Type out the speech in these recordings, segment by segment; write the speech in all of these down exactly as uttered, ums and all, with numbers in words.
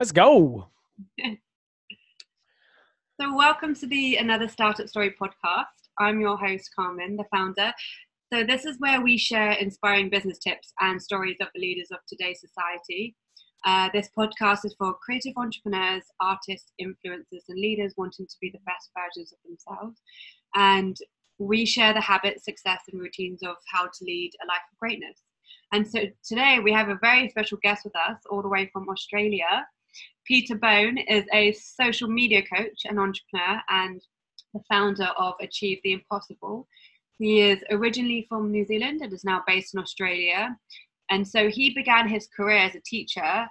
Let's go. So welcome to the Another Startup Story podcast. I'm your host, Carmen, the founder. So this is where we share inspiring business tips and stories of the leaders of today's society. Uh, this podcast is for creative entrepreneurs, artists, influencers, and leaders wanting to be the best versions of themselves. And we share the habits, success, and routines of how to lead a life of greatness. And so today we have a very special guest with us all the way from Australia. Peter Bone is a social media coach, an entrepreneur, and the founder of Achieve the Impossible. He is originally from New Zealand and is now based in Australia. And so he began his career as a teacher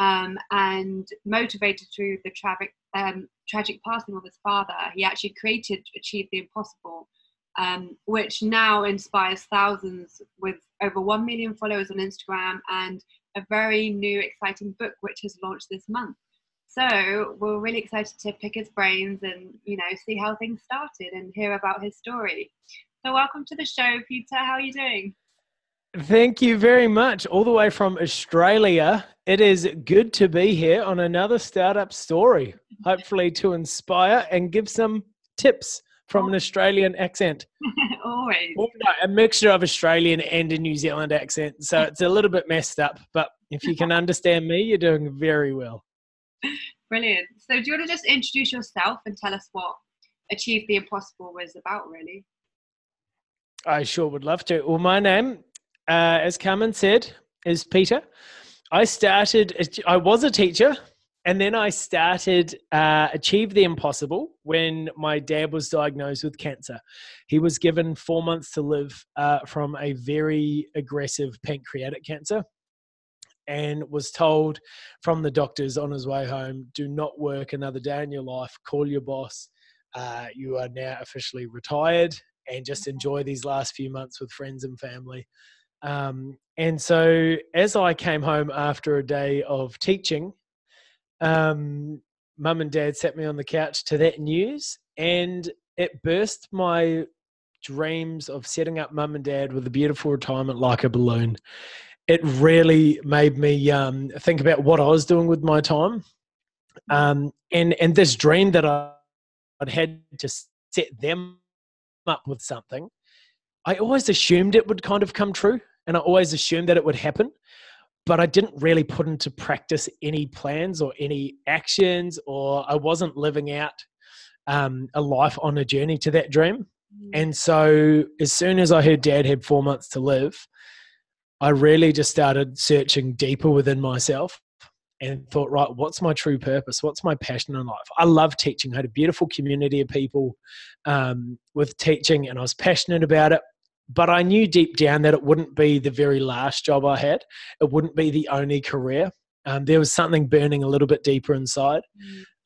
um, and motivated through the tragic, um, tragic passing of his father. He actually created Achieve the Impossible, um, which now inspires thousands with over one million followers on Instagram and a very new exciting book which has launched this month. So we're really excited to pick his brains and, you know, see how things started and hear about his story. So welcome to the show, Peter. How are you doing? Thank you very much. All the way from Australia. It is good to be here on Another Startup Story, hopefully to inspire and give some tips from an Australian accent. Always. Or no, a mixture of Australian and a New Zealand accent. So it's a little bit messed up, but if you can understand me, you're doing very well. Brilliant. So do you want to just introduce yourself and tell us what Achieve the Impossible was about, really? I sure would love to. Well, my name, Uh, as Carmen said, is Peter. I started, I was a teacher, and then I started uh, Achieve the Impossible when my dad was diagnosed with cancer. He was given four months to live uh, from a very aggressive pancreatic cancer, and was told from the doctors on his way home, do not work another day in your life, call your boss, uh, you are now officially retired, and just enjoy these last few months with friends and family. Um, and so as I came home after a day of teaching, um, mum and dad sat me on the couch to that news, and it burst my dreams of setting up mum and dad with a beautiful retirement like a balloon. It really made me um, think about what I was doing with my time. Um, and, and this dream that I'd had to set them up with something, I always assumed it would kind of come true, and I always assumed that it would happen, but I didn't really put into practice any plans or any actions, or I wasn't living out um, a life on a journey to that dream. And so as soon as I heard dad had four months to live, I really just started searching deeper within myself and thought, right, what's my true purpose? What's my passion in life? I love teaching. I had a beautiful community of people um, with teaching, and I was passionate about it. But I knew deep down that it wouldn't be the very last job I had. It wouldn't be the only career. Um, there was something burning a little bit deeper inside.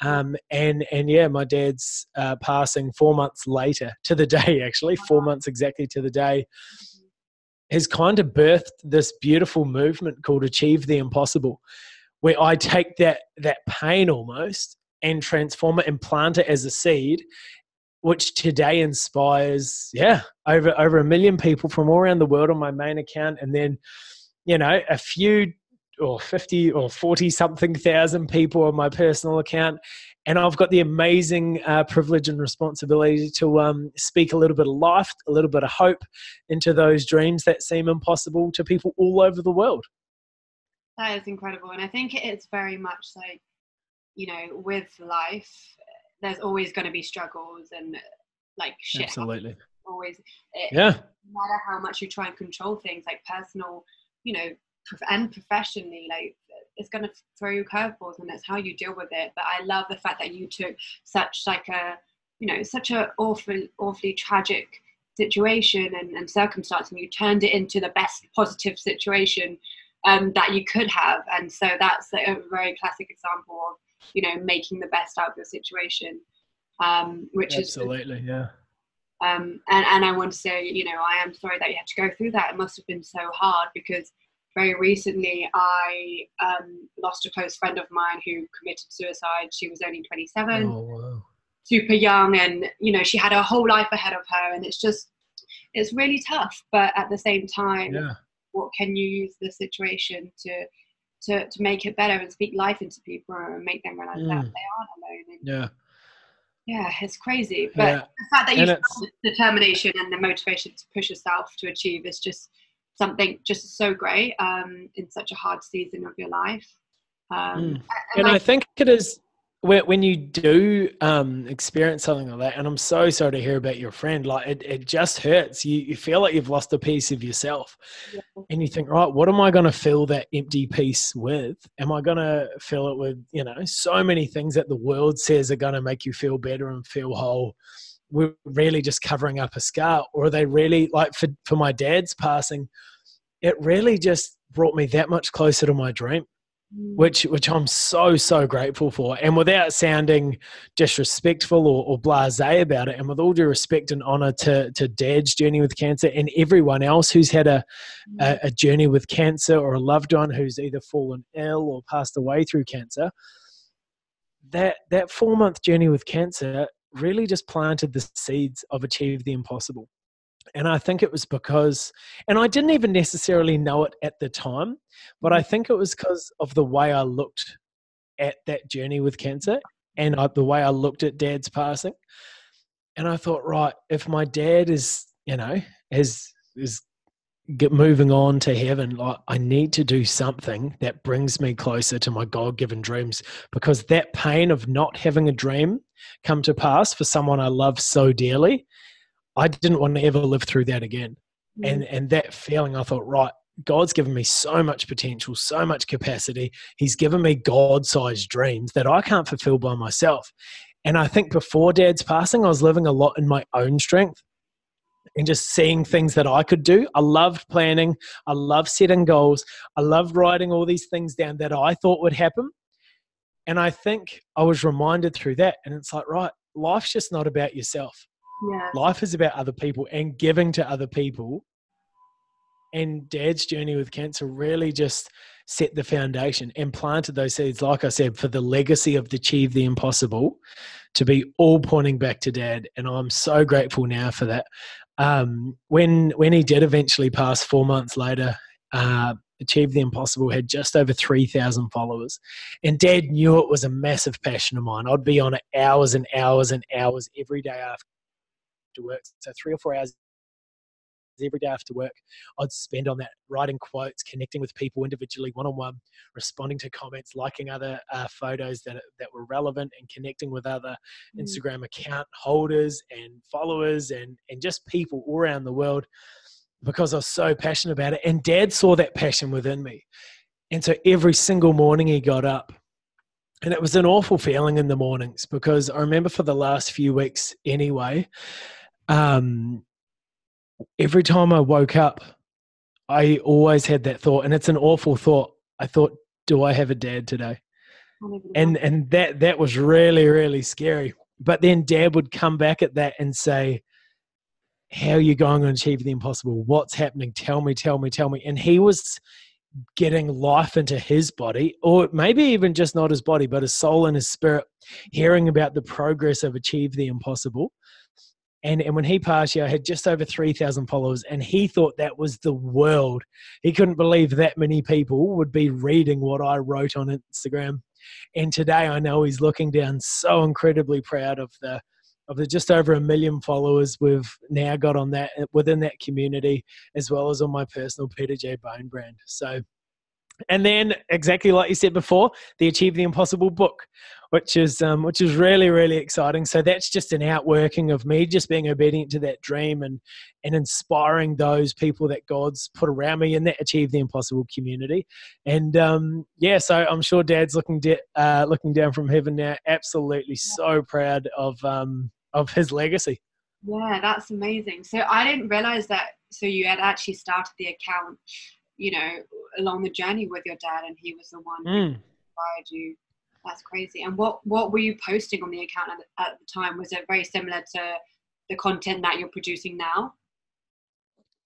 Um, and, and yeah, my dad's uh, passing four months later to the day, actually, four months exactly to the day, has kind of birthed this beautiful movement called Achieve the Impossible, where I take that, that pain almost and transform it and plant it as a seed, which today inspires, yeah, over, over a million people from all around the world on my main account. And then, you know, a few or fifty or forty something thousand people on my personal account. And I've got the amazing uh, privilege and responsibility to um, speak a little bit of life, a little bit of hope into those dreams that seem impossible to people all over the world. That is incredible. And I think it's very much like, you know, with life, there's always going to be struggles and like shit. Absolutely. Happens. Always. It, yeah. No matter how much you try and control things, like personal, you know, and professionally, like it's going to throw you curveballs, and that's how you deal with it. But I love the fact that you took such like a, you know, such a awful, awfully tragic situation and, and circumstance, and you turned it into the best positive situation Um, that you could have. And so that's a very classic example of, you know, making the best out of your situation, um, which absolutely, is absolutely, yeah. Um, and, and I want to say, you know, I am sorry that you had to go through that. It must have been so hard, because very recently I um, lost a close friend of mine who committed suicide. She was only twenty-seven, oh, wow. Super young, and, you know, she had her whole life ahead of her, and it's just, it's really tough. But at the same time, yeah. What can you use the situation to to, to make it better and speak life into people and make them realize mm. that they aren't alone. And yeah. Yeah, it's crazy. But yeah. the fact that you have the determination and the motivation to push yourself to achieve is just something just so great um, in such a hard season of your life. Um, mm. And, and like, I think it is when, when you do um, experience something like that, and I'm so sorry to hear about your friend, like it, it just hurts. You, you feel like you've lost a piece of yourself. Yeah. And you think, right, what am I going to fill that empty piece with? Am I going to fill it with, you know, so many things that the world says are going to make you feel better and feel whole? We're really just covering up a scar, or are they really like for, for my dad's passing, it really just brought me that much closer to my dream, which, which I'm so, so grateful for. And without sounding disrespectful or, or blasé about it, and with all due respect and honor to, to Dad's journey with cancer and everyone else who's had a, a, a journey with cancer or a loved one who's either fallen ill or passed away through cancer, that, that four month journey with cancer really just planted the seeds of Achieve the Impossible. And I think it was because, and I didn't even necessarily know it at the time, but I think it was because of the way I looked at that journey with cancer and I, the way I looked at Dad's passing. And I thought, right, if my dad is, you know, is, is get moving on to heaven, like I need to do something that brings me closer to my God-given dreams, because that pain of not having a dream come to pass for someone I love so dearly, I didn't want to ever live through that again. Mm. And, and that feeling, I thought, right, God's given me so much potential, so much capacity. He's given me God-sized dreams that I can't fulfill by myself. And I think before Dad's passing, I was living a lot in my own strength and just seeing things that I could do. I loved planning. I loved setting goals. I loved writing all these things down that I thought would happen. And I think I was reminded through that. And it's like, right, life's just not about yourself. Yeah. Life is about other people and giving to other people. And Dad's journey with cancer really just set the foundation and planted those seeds, like I said, for the legacy of the Achieve the Impossible to be all pointing back to Dad. And I'm so grateful now for that. Um, when, when he did eventually pass four months later, uh, Achieve the Impossible had just over three thousand followers. And Dad knew it was a massive passion of mine. I'd be on it hours and hours and hours every day after work. So three or four hours every day after work, I'd spend on that, writing quotes, connecting with people individually, one-on-one, responding to comments, liking other uh, photos that, that were relevant, and connecting with other mm. Instagram account holders and followers and, and just people all around the world, because I was so passionate about it. And Dad saw that passion within me. And so every single morning he got up, and it was an awful feeling in the mornings, because I remember for the last few weeks anyway, Um, every time I woke up, I always had that thought, and it's an awful thought. I thought, do I have a dad today? And, and that, that was really, really scary. But then Dad would come back at that and say, how are you going to achieve the impossible? What's happening? Tell me, tell me, tell me. And he was getting life into his body, or maybe even just not his body, but his soul and his spirit, hearing about the progress of Achieve the Impossible. And, and when he passed, yeah, I had just over three thousand followers, and he thought that was the world. He couldn't believe that many people would be reading what I wrote on Instagram. And today I know he's looking down so incredibly proud of the, of the just over a million followers we've now got on that, within that community, as well as on my personal Peter J. Bone brand. So, and then exactly like you said before, the Achieve the Impossible book, which is um, which is really, really exciting. So that's just an outworking of me just being obedient to that dream and, and inspiring those people that God's put around me in that Achieve the Impossible community. And um, yeah, so I'm sure Dad's looking de- uh, looking down from heaven now, absolutely so proud of um, of his legacy. Yeah, that's amazing. So I didn't realize that. So you had actually started the account, you know, along the journey with your dad, and he was the one mm. who inspired you. That's crazy. And what, what were you posting on the account at the, at the time? Was it very similar to the content that you're producing now?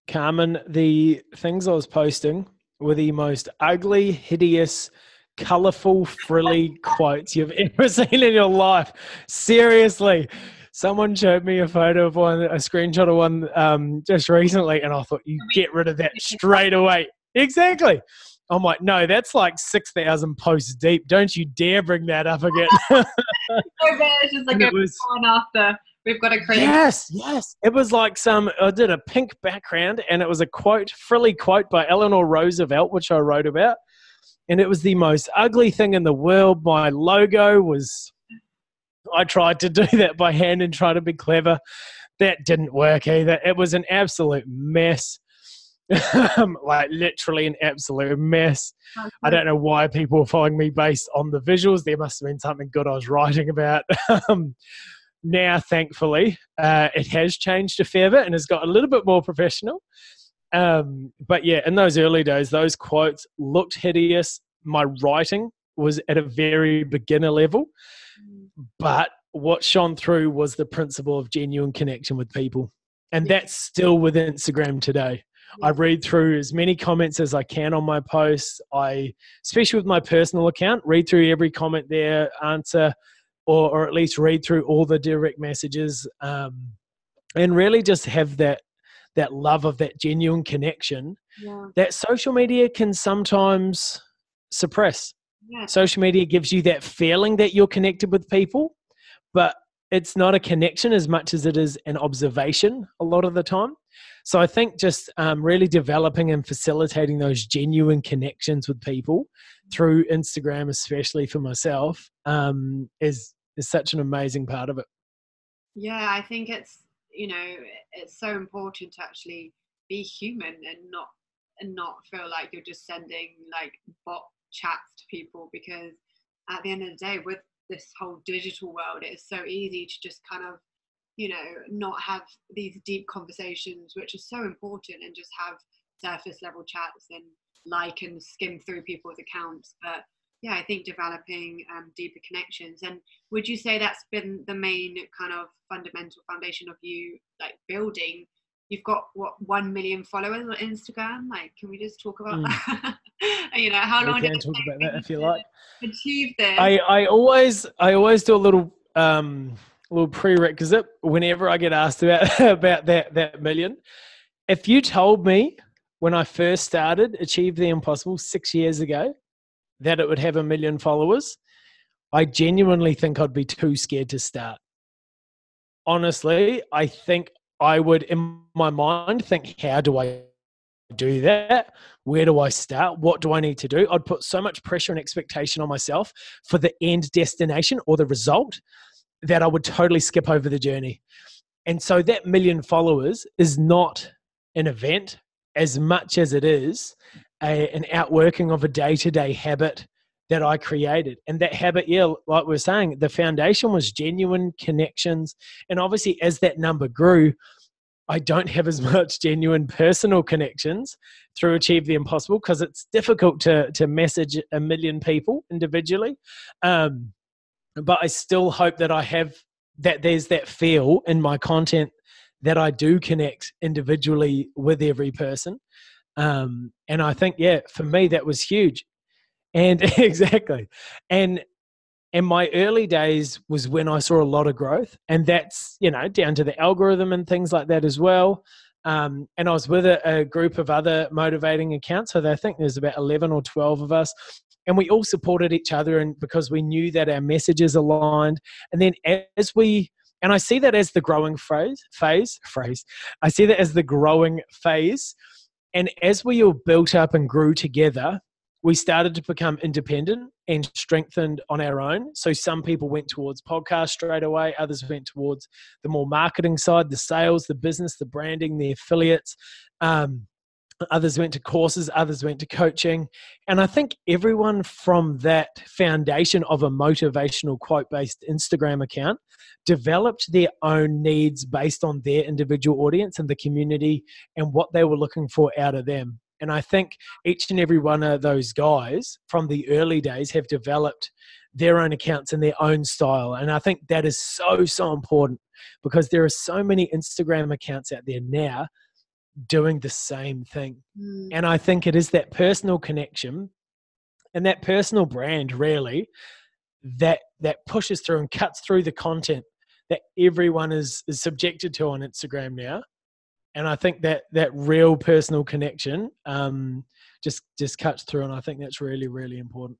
Carmen, the things I was posting were the most ugly, hideous, colorful, frilly quotes you've ever seen in your life. Seriously. Someone showed me a photo of one, a screenshot of one um, just recently, and I thought, you get rid of that straight away. Exactly. I'm like, no, that's like six thousand posts deep. Don't you dare bring that up again. So bad. It's just like it was, on after we've got a create. Yes, yes. It was like some, I did a pink background and it was a quote, frilly quote by Eleanor Roosevelt, which I wrote about. And it was the most ugly thing in the world. My logo was, I tried to do that by hand and try to be clever. That didn't work either. It was an absolute mess. Like literally an absolute mess. Okay. I don't know why people were following me based on the visuals. There must have been something good I was writing about. um, now, thankfully, uh, it has changed a fair bit and has got a little bit more professional. Um, but yeah, in those early days, those quotes looked hideous. My writing was at a very beginner level, but what shone through was the principle of genuine connection with people. And that's still with Instagram today. I read through as many comments as I can on my posts. I, especially with my personal account, read through every comment there, answer, or, or at least read through all the direct messages, um, and really just have that, that love of that genuine connection yeah. that social media can sometimes suppress. Yeah. Social media gives you that feeling that you're connected with people, but it's not a connection as much as it is an observation a lot of the time. So I think just um, really developing and facilitating those genuine connections with people through Instagram, especially for myself, um, is, is such an amazing part of it. Yeah, I think it's, you know, it's so important to actually be human and not, and not feel like you're just sending like bot chats to people, because at the end of the day, with this whole digital world, it is so easy to just kind of, you know, not have these deep conversations, which is so important, and just have surface level chats and like and skim through people's accounts. But yeah, I think developing um, deeper connections. And would you say that's been the main kind of fundamental foundation of you like building? You've got what, one million followers on Instagram? Like, can we just talk about mm. that? You know, how long we can did talk about that if you like. Achieve this. I I always I always do a little um. little prerequisite whenever I get asked about about that that million. If you told me when I first started Achieve the Impossible six years ago that it would have a million followers, I genuinely think I'd be too scared to start. Honestly, I think I would in my mind think, how do I do that? Where do I start? What do I need to do? I'd put so much pressure and expectation on myself for the end destination or the result that I would totally skip over the journey. And so that million followers is not an event as much as it is a, an outworking of a day-to-day habit that I created. And that habit, yeah, like we were saying, the foundation was genuine connections. And obviously as that number grew, I don't have as much genuine personal connections through Achieve the Impossible, because it's difficult to, to message a million people individually. Um, But I still hope that I have that there's that feel in my content that I do connect individually with every person. Um, and I think, yeah, for me, that was huge. And exactly. And, and my early days was when I saw a lot of growth, and that's, you know, down to the algorithm and things like that as well. Um, and I was with a, a group of other motivating accounts. So I think there's about eleven or twelve of us. And we all supported each other, and because we knew that our messages aligned. And then as we, and I see that as the growing phase, phase, phrase, I see that as the growing phase. And as we all built up and grew together, we started to become independent and strengthened on our own. So some people went towards podcasts straight away. Others went towards the more marketing side, the sales, the business, the branding, the affiliates, um, others went to courses, others went to coaching. And I think everyone from that foundation of a motivational quote-based Instagram account developed their own needs based on their individual audience and the community and what they were looking for out of them. And I think each and every one of those guys from the early days have developed their own accounts and their own style. And I think that is so, so important, because there are so many Instagram accounts out there now doing the same thing. Mm. And I think it is that personal connection and that personal brand really that that pushes through and cuts through the content that everyone is is subjected to on Instagram now. And I think that that real personal connection um just just cuts through, and I think that's really, really important.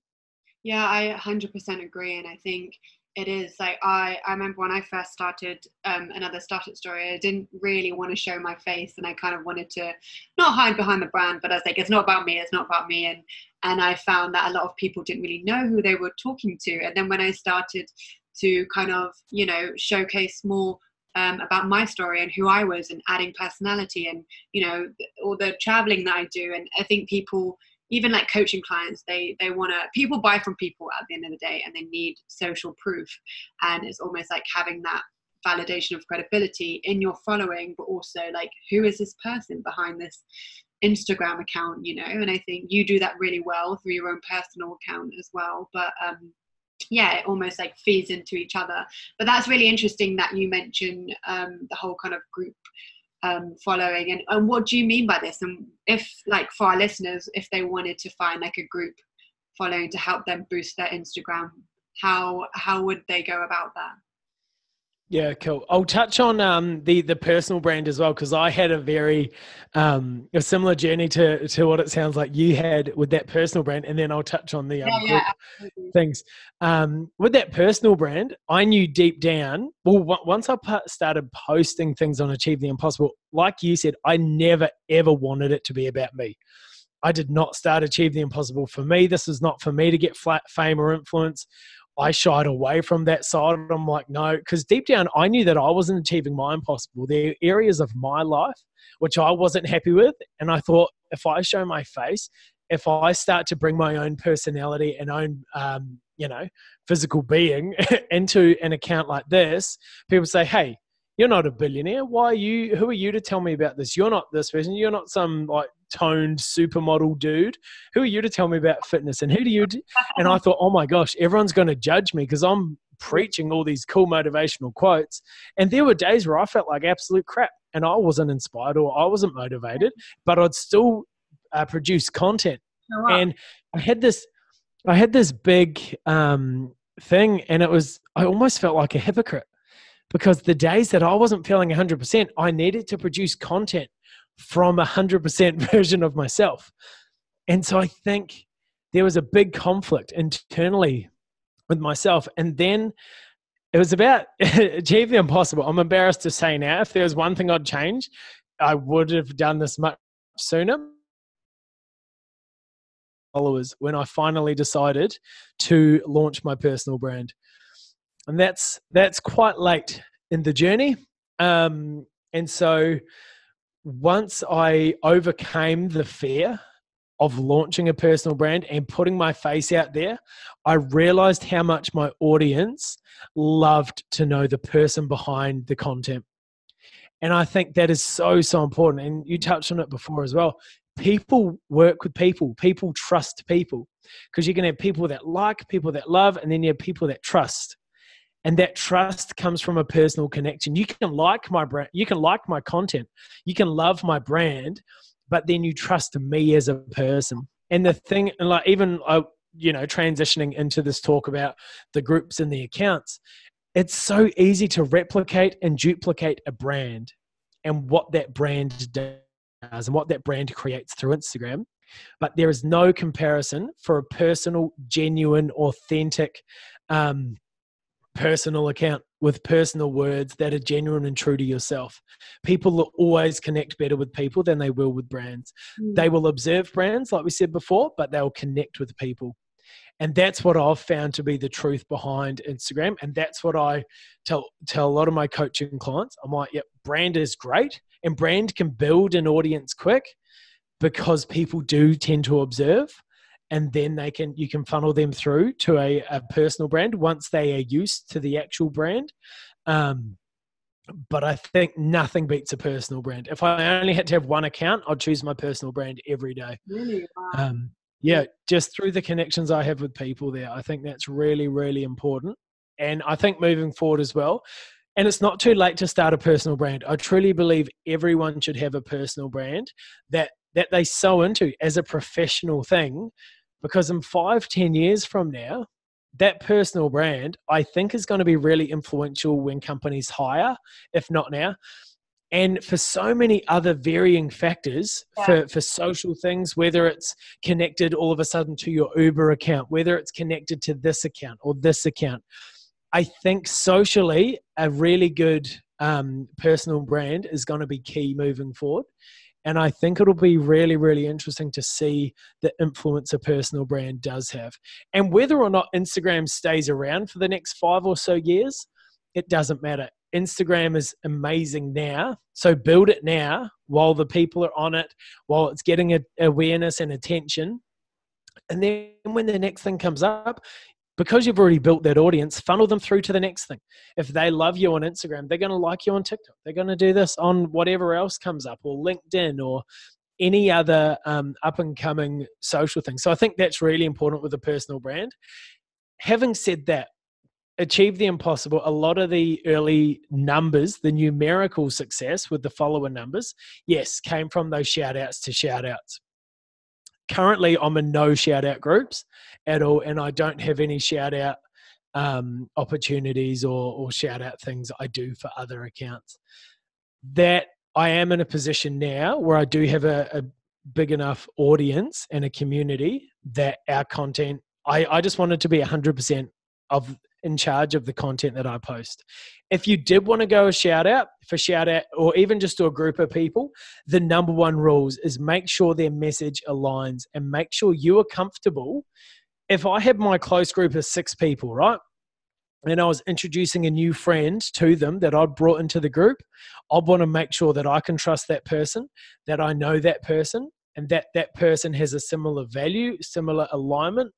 Yeah, I one hundred percent agree, and I think it is like I, I remember when I first started um, Another Startup Story, I didn't really want to show my face, and I kind of wanted to not hide behind the brand, but I was like, it's not about me, it's not about me. And and I found that a lot of people didn't really know who they were talking to. And then when I started to kind of, you know, showcase more um, about my story and who I was, and adding personality, and, you know, all the traveling that I do, and I think people, even like coaching clients, they they want to, people buy from people at the end of the day, and they need social proof. And it's almost like having that validation of credibility in your following, but also like, who is this person behind this Instagram account, you know? And I think you do that really well through your own personal account as well. But um, yeah, it almost like feeds into each other. But that's really interesting that you mentioned um, the whole kind of group Um, following, and, and what do you mean by this? And if, like, for our listeners, if they wanted to find like a group following to help them boost their Instagram, how how would they go about that? Yeah, cool. I'll touch on um, the the personal brand as well, because I had a very um, a similar journey to to what it sounds like you had with that personal brand, and then I'll touch on the um, yeah, yeah, group things. Um, with that personal brand, I knew deep down, well, once I started posting things on Achieve the Impossible, like you said, I never, ever wanted it to be about me. I did not start Achieve the Impossible for me. This is not for me to get flat fame or influence. I shied away from that side. I'm like, no, because deep down, I knew that I wasn't achieving my impossible. There are areas of my life which I wasn't happy with. And I thought, if I show my face, if I start to bring my own personality and own, um, you know, physical being into an account like this, people say, hey, you're not a billionaire. Why are you, who are you to tell me about this? You're not this person. You're not some like toned supermodel dude. Who are you to tell me about fitness? And who do you, do? And I thought, oh my gosh, everyone's going to judge me because I'm preaching all these cool motivational quotes. And there were days where I felt like absolute crap and I wasn't inspired or I wasn't motivated, but I'd still uh, produce content. Oh, wow. And I had this, I had this big um, thing, and it was, I almost felt like a hypocrite. Because the days that I wasn't feeling one hundred percent, I needed to produce content from a one hundred percent version of myself. And so I think there was a big conflict internally with myself. And then it was about Achieve the Impossible. I'm embarrassed to say now, if there was one thing I'd change, I would have done this much sooner. Followers, when I finally decided to launch my personal brand. And that's that's quite late in the journey. Um, and so once I overcame the fear of launching a personal brand and putting my face out there, I realized how much my audience loved to know the person behind the content. And I think that is so, so important. And you touched on it before as well. People work with people. People trust people, because you can have people that like, people that love, and then you have people that trust. And that trust comes from a personal connection. You can like my brand, you can like my content, you can love my brand, but then you trust me as a person. And the thing, and like even I, you know, transitioning into this talk about the groups and the accounts, it's so easy to replicate and duplicate a brand and what that brand does and what that brand creates through Instagram. But there is no comparison for a personal, genuine, authentic, um, personal account with personal words that are genuine and true to yourself. People will always connect better with people than they will with brands. Mm. They will observe brands, like we said before, but they'll connect with people. And that's what I've found to be the truth behind Instagram. And that's what I tell, tell a lot of my coaching clients. I'm like, yep, brand is great, and brand can build an audience quick because people do tend to observe. And then they can, you can funnel them through to a, a personal brand once they are used to the actual brand. Um, but I think nothing beats a personal brand. If I only had to have one account, I'd choose my personal brand every day. Really? Wow. Um, yeah, just through the connections I have with people there. I think that's really, really important. And I think moving forward as well, and it's not too late to start a personal brand. I truly believe everyone should have a personal brand that, that they sew into as a professional thing. Because in five, ten years from now, that personal brand, I think, is going to be really influential when companies hire, if not now. and for so many other varying factors, yeah. for, for social things, whether it's connected all of a sudden to your Uber account, whether it's connected to this account or this account. I think socially, a really good um, personal brand is going to be key moving forward. And I think it'll be really, really interesting to see the influence a personal brand does have. And whether or not Instagram stays around for the next five or so years, it doesn't matter. Instagram is amazing now. So build it now while the people are on it, while it's getting a, awareness and attention. And then when the next thing comes up, because you've already built that audience, funnel them through to the next thing. If they love you on Instagram, they're going to like you on TikTok. They're going to do this on whatever else comes up, or LinkedIn, or any other um, up-and-coming social thing. So I think that's really important with a personal brand. Having said that, Achieve the Impossible, a lot of the early numbers, the numerical success with the follower numbers, yes, came from those shout-outs to shout-outs. Currently, I'm in no shout-out groups at all, and I don't have any shout-out um, opportunities or, or shout-out things I do for other accounts. That I am in a position now where I do have a, a big enough audience and a community that our content, I, I just wanted to be one hundred percent of in charge of the content that I post. If you did want to go a shout out for shout out, or even just to a group of people, the number one rules is make sure their message aligns and make sure you are comfortable. If I had my close group of six people, right? And I was introducing a new friend to them that I'd brought into the group, I'd want to make sure that I can trust that person, that I know that person, and that that person has a similar value, similar alignment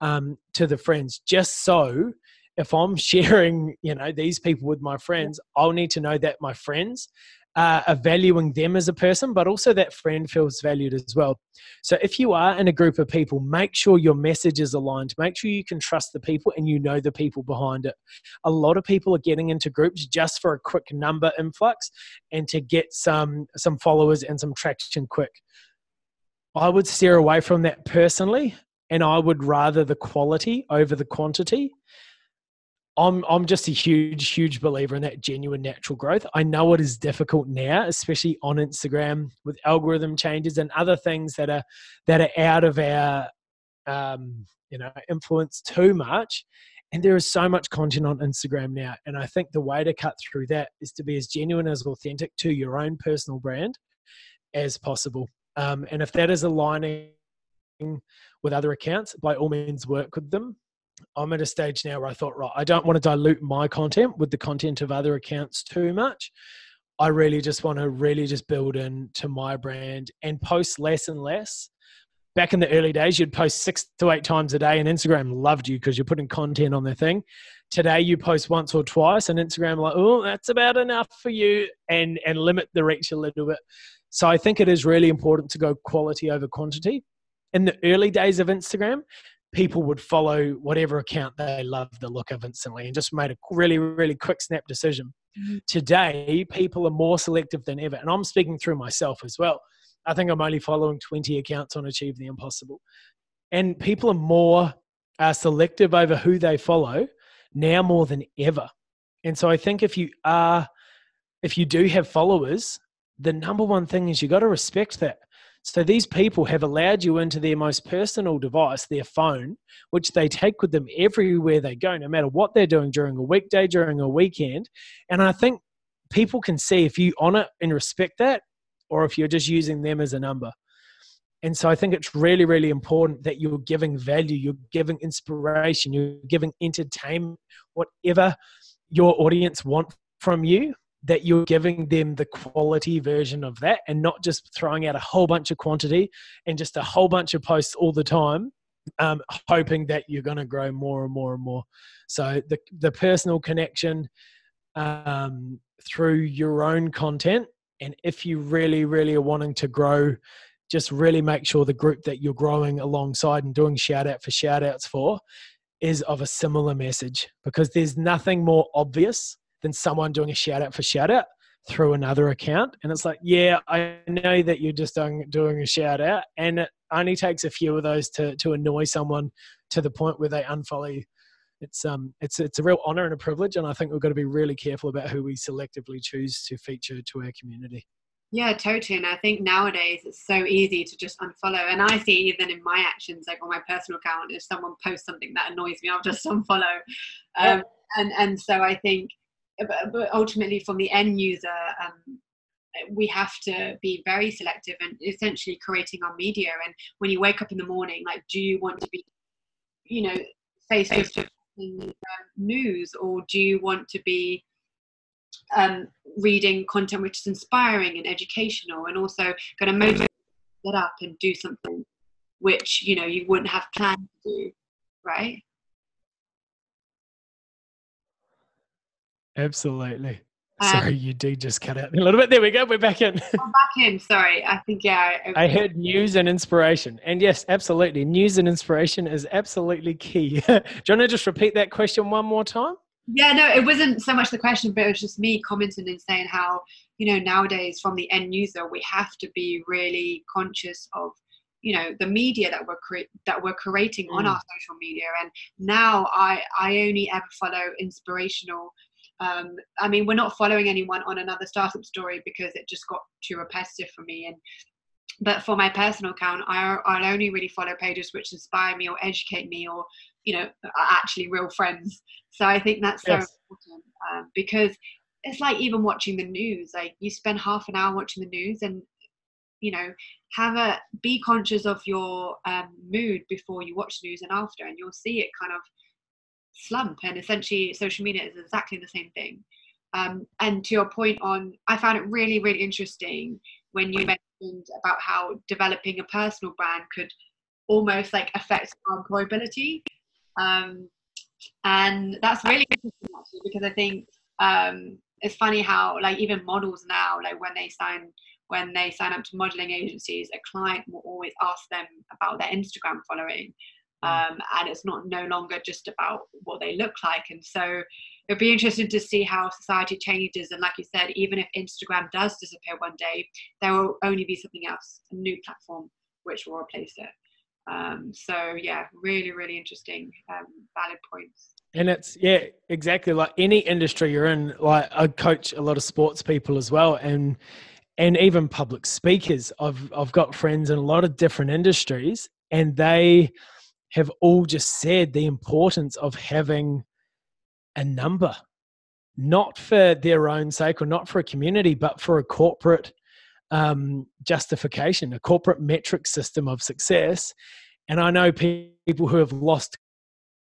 um, to the friends, just so if I'm sharing, you know, these people with my friends, I'll need to know that my friends uh, are valuing them as a person, but also that friend feels valued as well. So if you are in a group of people, make sure your message is aligned. Make sure you can trust the people and you know the people behind it. A lot of people are getting into groups just for a quick number influx and to get some, some followers and some traction quick. I would steer away from that personally, and I would rather the quality over the quantity. I'm, I'm just a huge, huge believer in that genuine natural growth. I know it is difficult now, especially on Instagram with algorithm changes and other things that are, that are out of our um, you know, influence too much. And there is so much content on Instagram now. And I think the way to cut through that is to be as genuine, as authentic to your own personal brand as possible. Um, and if that is aligning with other accounts, by all means work with them. I'm at a stage now where I thought, right, I don't want to dilute my content with the content of other accounts too much. I really just want to really just build into my brand and post less and less. Back in the early days, you'd post six to eight times a day and Instagram loved you because you're putting content on their thing. Today, you post once or twice and Instagram like, oh, that's about enough for you, and, and limit the reach a little bit. So I think it is really important to go quality over quantity. In the early days of Instagram, people would follow whatever account they loved the look of instantly and just made a really, really quick snap decision. Mm-hmm. Today, people are more selective than ever. And I'm speaking through myself as well. I think I'm only following twenty accounts on Achieve the Impossible. And people are more uh, selective over who they follow now more than ever. And so I think if you are, if you do have followers, the number one thing is you got to respect that. So these people have allowed you into their most personal device, their phone, which they take with them everywhere they go, no matter what they're doing during a weekday, during a weekend. And I think people can see if you honor and respect that, or if you're just using them as a number. And so I think it's really, really important that you're giving value, you're giving inspiration, you're giving entertainment, whatever your audience want from you, that you're giving them the quality version of that and not just throwing out a whole bunch of quantity and just a whole bunch of posts all the time, um, hoping that you're going to grow more and more and more. So the, the personal connection um, through your own content. And if you really, really are wanting to grow, just really make sure the group that you're growing alongside and doing shout out for shout outs for is of a similar message, because there's nothing more obvious than someone doing a shout out for shout out through another account. And it's like, yeah, I know that you're just doing, doing a shout out, and it only takes a few of those to, to annoy someone to the point where they unfollow you. it's um it's it's a real honor and a privilege, and I think we've got to be really careful about who we selectively choose to feature to our community. Yeah, totally. And I think nowadays it's so easy to just unfollow. And I see even in my actions, like on my personal account, if someone posts something that annoys me, I'll just unfollow. Um, yeah. And and so I think, but ultimately from the end user, um, we have to be very selective and essentially creating our media. And when you wake up in the morning, like, do you want to be, you know, face-to-face news, or do you want to be um reading content which is inspiring and educational and also going to motivate you to get up and do something which, you know, you wouldn't have planned to do, right? Absolutely. Um, sorry, you did just cut out a little bit. There we go, we're back in. I'm back in, sorry. I think, yeah. I, I heard news and inspiration. And yes, absolutely. News and inspiration is absolutely key. Do you want to just repeat that question one more time? Yeah, no, it wasn't so much the question, but it was just me commenting and saying how, you know, nowadays from the end user, we have to be really conscious of, you know, the media that we're cre- that we're creating mm. on our social media. And now I, I only ever follow inspirational. Um, I mean, we're not following anyone on Another Startup Story because it just got too repetitive for me. And but for my personal account, I, I'll only really follow pages which inspire me or educate me, or, you know, are actually real friends. So I think that's so yes. important um, because it's like even watching the news, like you spend half an hour watching the news and, you know, have a, be conscious of your um, mood before you watch the news and after, and you'll see it kind of slump. And essentially social media is exactly the same thing. Um, and to your point on, I found it really, really interesting when you mentioned about how developing a personal brand could almost like affect our employability. Um, and that's really interesting actually, because I think um, it's funny how like even models now, like when they sign when they sign up to modeling agencies, a client will always ask them about their Instagram following, um, and it's not no longer just about what they look like. And so it'd be interesting to see how society changes, and like you said, even if Instagram does disappear one day, there will only be something else, a new platform which will replace it. Um, so yeah, really, really interesting, um, valid points. And it's, yeah, exactly. Like any industry you're in, like I coach a lot of sports people as well. And, and even public speakers, I've, I've got friends in a lot of different industries, and they have all just said the importance of having a number, not for their own sake or not for a community, but for a corporate um justification, a corporate metric system of success. And I know people who have lost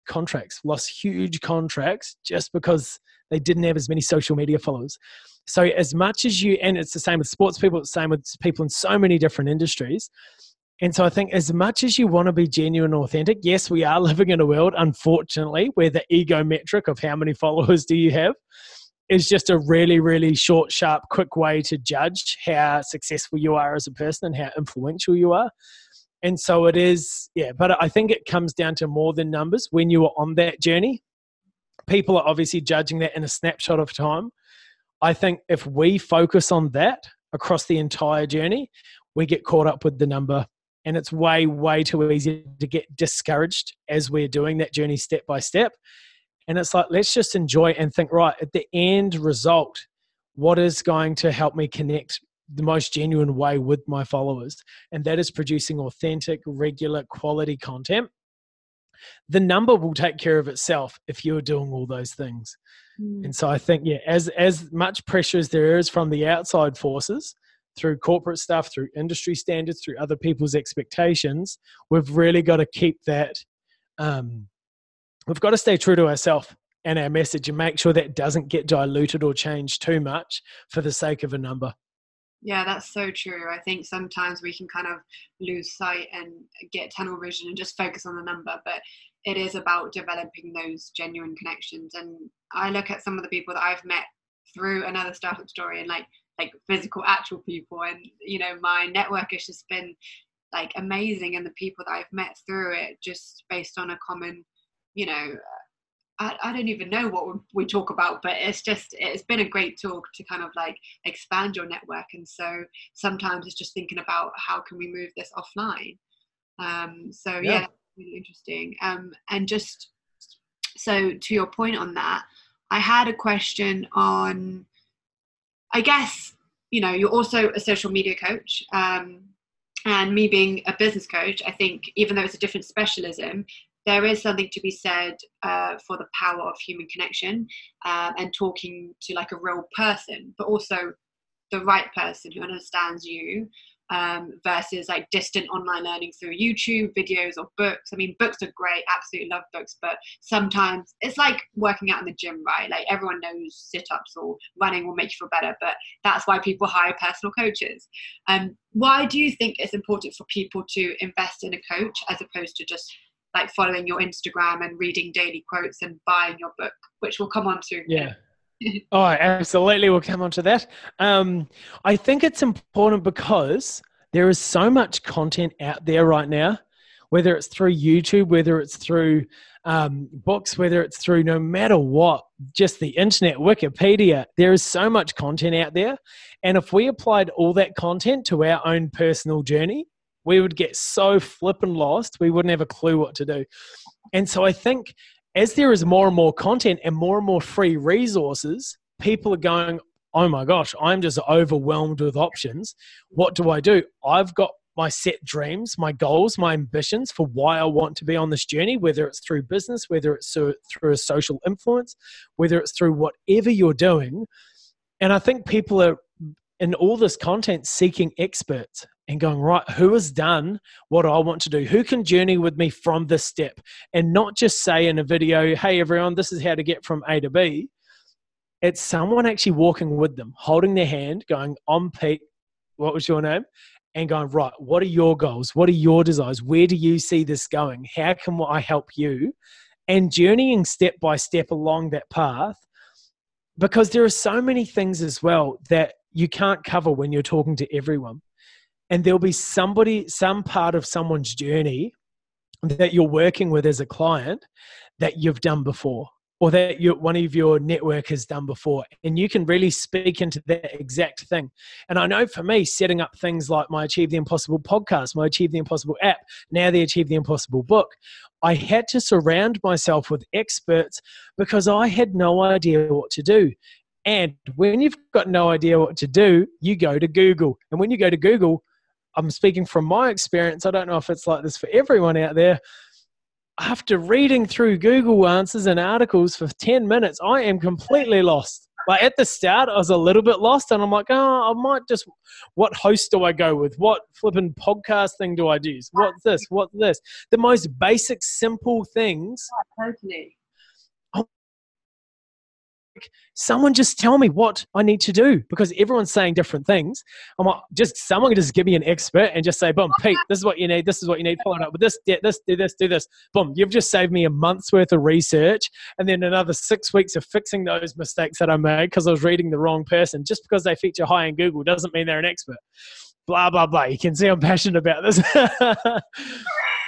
contracts, lost huge contracts just because they didn't have as many social media followers. So as much as you, and it's the same with sports people, it's the same with people in so many different industries. And so I think as much as you want to be genuine, authentic, yes, we are living in a world, unfortunately, where the ego metric of how many followers do you have is just a really, really short, sharp, quick way to judge how successful you are as a person and how influential you are. And so it is, yeah, but I think it comes down to more than numbers. When you are on that journey, people are obviously judging that in a snapshot of time. I think if we focus on that across the entire journey, we get caught up with the number. And it's way, way too easy to get discouraged as we're doing that journey step by step. And it's like, let's just enjoy and think, right, at the end result, what is going to help me connect the most genuine way with my followers? And that is producing authentic, regular, quality content. The number will take care of itself if you're doing all those things. Mm. And so I think, yeah, as, as much pressure as there is from the outside forces, through corporate stuff, through industry standards, through other people's expectations, we've really got to keep that um, we've got to stay true to ourselves and our message and make sure that doesn't get diluted or changed too much for the sake of a number. Yeah, that's so true. I think sometimes we can kind of lose sight and get tunnel vision and just focus on the number, but it is about developing those genuine connections. And I look at some of the people that I've met through Another Startup Story and like like physical, actual people. And, you know, my network has just been like amazing. And the people that I've met through it, just based on a common, you know, I, I don't even know what we talk about, but it's just, it's been a great talk to kind of like expand your network. And so sometimes it's just thinking about how can we move this offline. Um, so yeah, yeah, really interesting. Um, and just So to your point on that, I had a question on, I guess, you know, you're also a social media coach, um, and me being a business coach, I think even though it's a different specialism, there is something to be said uh, for the power of human connection uh, and talking to like a real person, but also the right person who understands you, um, versus like distant online learning through YouTube videos or books. I mean, books are great, absolutely love books, but sometimes it's like working out in the gym, right? Like everyone knows sit-ups or running will make you feel better, but that's why people hire personal coaches. Um, why do you think it's important for people to invest in a coach as opposed to just like following your Instagram and reading daily quotes and buying your book, which we'll come on to? Yeah. Oh, absolutely. We'll come on to that. Um, I think it's important because there is so much content out there right now, whether it's through YouTube, whether it's through um, books, whether it's through no matter what, just the internet, Wikipedia, there is so much content out there. And if we applied all that content to our own personal journey, we would get so flippin' lost, we wouldn't have a clue what to do. And so I think as there is more and more content and more and more free resources, people are going, oh my gosh, I'm just overwhelmed with options. What do I do? I've got my set dreams, my goals, my ambitions for why I want to be on this journey, whether it's through business, whether it's through a social influence, whether it's through whatever you're doing. And I think people are, in all this content, seeking experts and going, right, who has done what I want to do? Who can journey with me from this step? And not just say in a video, hey, everyone, this is how to get from A to B. It's someone actually walking with them, holding their hand, going, I'm Pete, what was your name? And going, right, what are your goals? What are your desires? Where do you see this going? How can I help you? And journeying step by step along that path, because there are so many things as well that you can't cover when you're talking to everyone. And there'll be somebody, some part of someone's journey that you're working with as a client that you've done before, or that you, one of your network has done before. And you can really speak into that exact thing. And I know for me, setting up things like my Achieve the Impossible podcast, my Achieve the Impossible app, now the Achieve the Impossible book, I had to surround myself with experts because I had no idea what to do. And when you've got no idea what to do, you go to Google. And when you go to Google, I'm speaking from my experience, I don't know if it's like this for everyone out there, after reading through Google answers and articles for ten minutes, I am completely lost. Like at the start, I was a little bit lost and I'm like, oh, I might just, what host do I go with? What flipping podcast thing do I do? What's this? What's this? The most basic, simple things. Oh, totally. Someone just tell me what I need to do, because everyone's saying different things. I'm like, just someone just give me an expert and just say, boom, Pete, this is what you need. This is what you need. Follow it up with this, do this, do this, do this. Boom. You've just saved me a month's worth of research. And then another six weeks of fixing those mistakes that I made because I was reading the wrong person. Just because they feature high in Google doesn't mean they're an expert. Blah, blah, blah. You can see I'm passionate about this.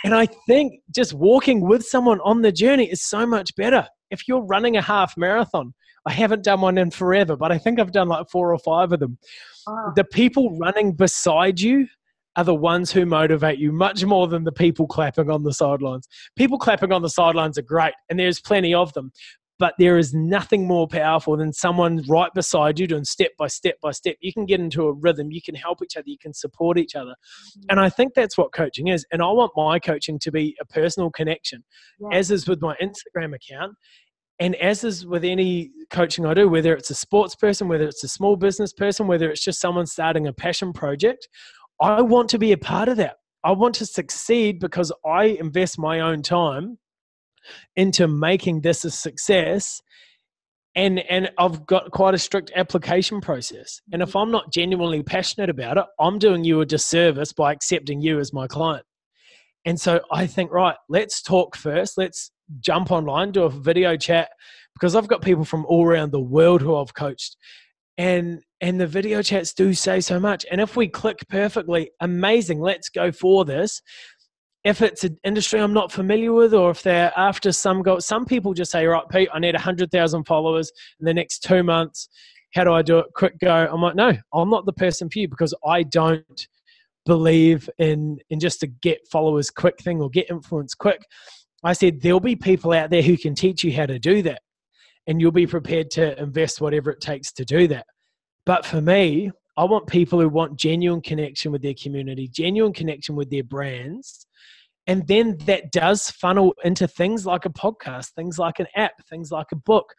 And I think just walking with someone on the journey is so much better. If you're running a half marathon, I haven't done one in forever, but I think I've done like four or five of them. Wow. The people running beside you are the ones who motivate you much more than the people clapping on the sidelines. People clapping on the sidelines are great, and there's plenty of them, but there is nothing more powerful than someone right beside you doing step by step by step. You can get into a rhythm. You can help each other. You can support each other. Mm-hmm. And I think that's what coaching is. And I want my coaching to be a personal connection, yeah. as is with my Instagram account. And as is with any coaching I do, whether it's a sports person, whether it's a small business person, whether it's just someone starting a passion project, I want to be a part of that. I want to succeed because I invest my own time into making this a success. And, and I've got quite a strict application process. And if I'm not genuinely passionate about it, I'm doing you a disservice by accepting you as my client. And so I think, right, let's talk first. Let's jump online, do a video chat, because I've got people from all around the world who I've coached. And, and the video chats do say so much. And if we click perfectly, amazing, let's go for this. If it's an industry I'm not familiar with, or if they're after some goal, some people just say, right, Pete, I need one hundred thousand followers in the next two months. How do I do it? Quick go. I'm like, no, I'm not the person for you, because I don't believe in, in just to get followers quick thing or get influence quick. I said, there'll be people out there who can teach you how to do that. And you'll be prepared to invest whatever it takes to do that. But for me, I want people who want genuine connection with their community, genuine connection with their brands. And then that does funnel into things like a podcast, things like an app, things like a book.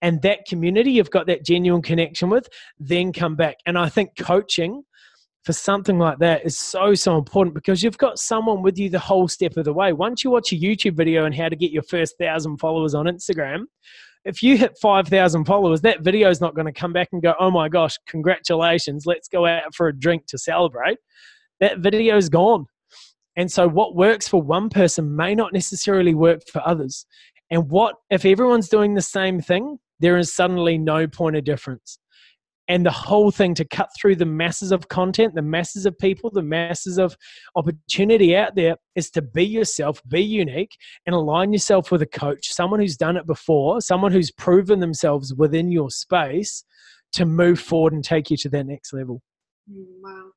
And that community you've got that genuine connection with, then come back. And I think coaching for something like that is so, so important, because you've got someone with you the whole step of the way. Once you watch a YouTube video on how to get your first thousand followers on Instagram, if you hit five thousand followers, that video is not going to come back and go, oh my gosh, congratulations, let's go out for a drink to celebrate. That video is gone. And so what works for one person may not necessarily work for others. And what if everyone's doing the same thing? There is suddenly no point of difference. And the whole thing, to cut through the masses of content, the masses of people, the masses of opportunity out there, is to be yourself, be unique, and align yourself with a coach, someone who's done it before, someone who's proven themselves within your space to move forward and take you to that next level. Wow.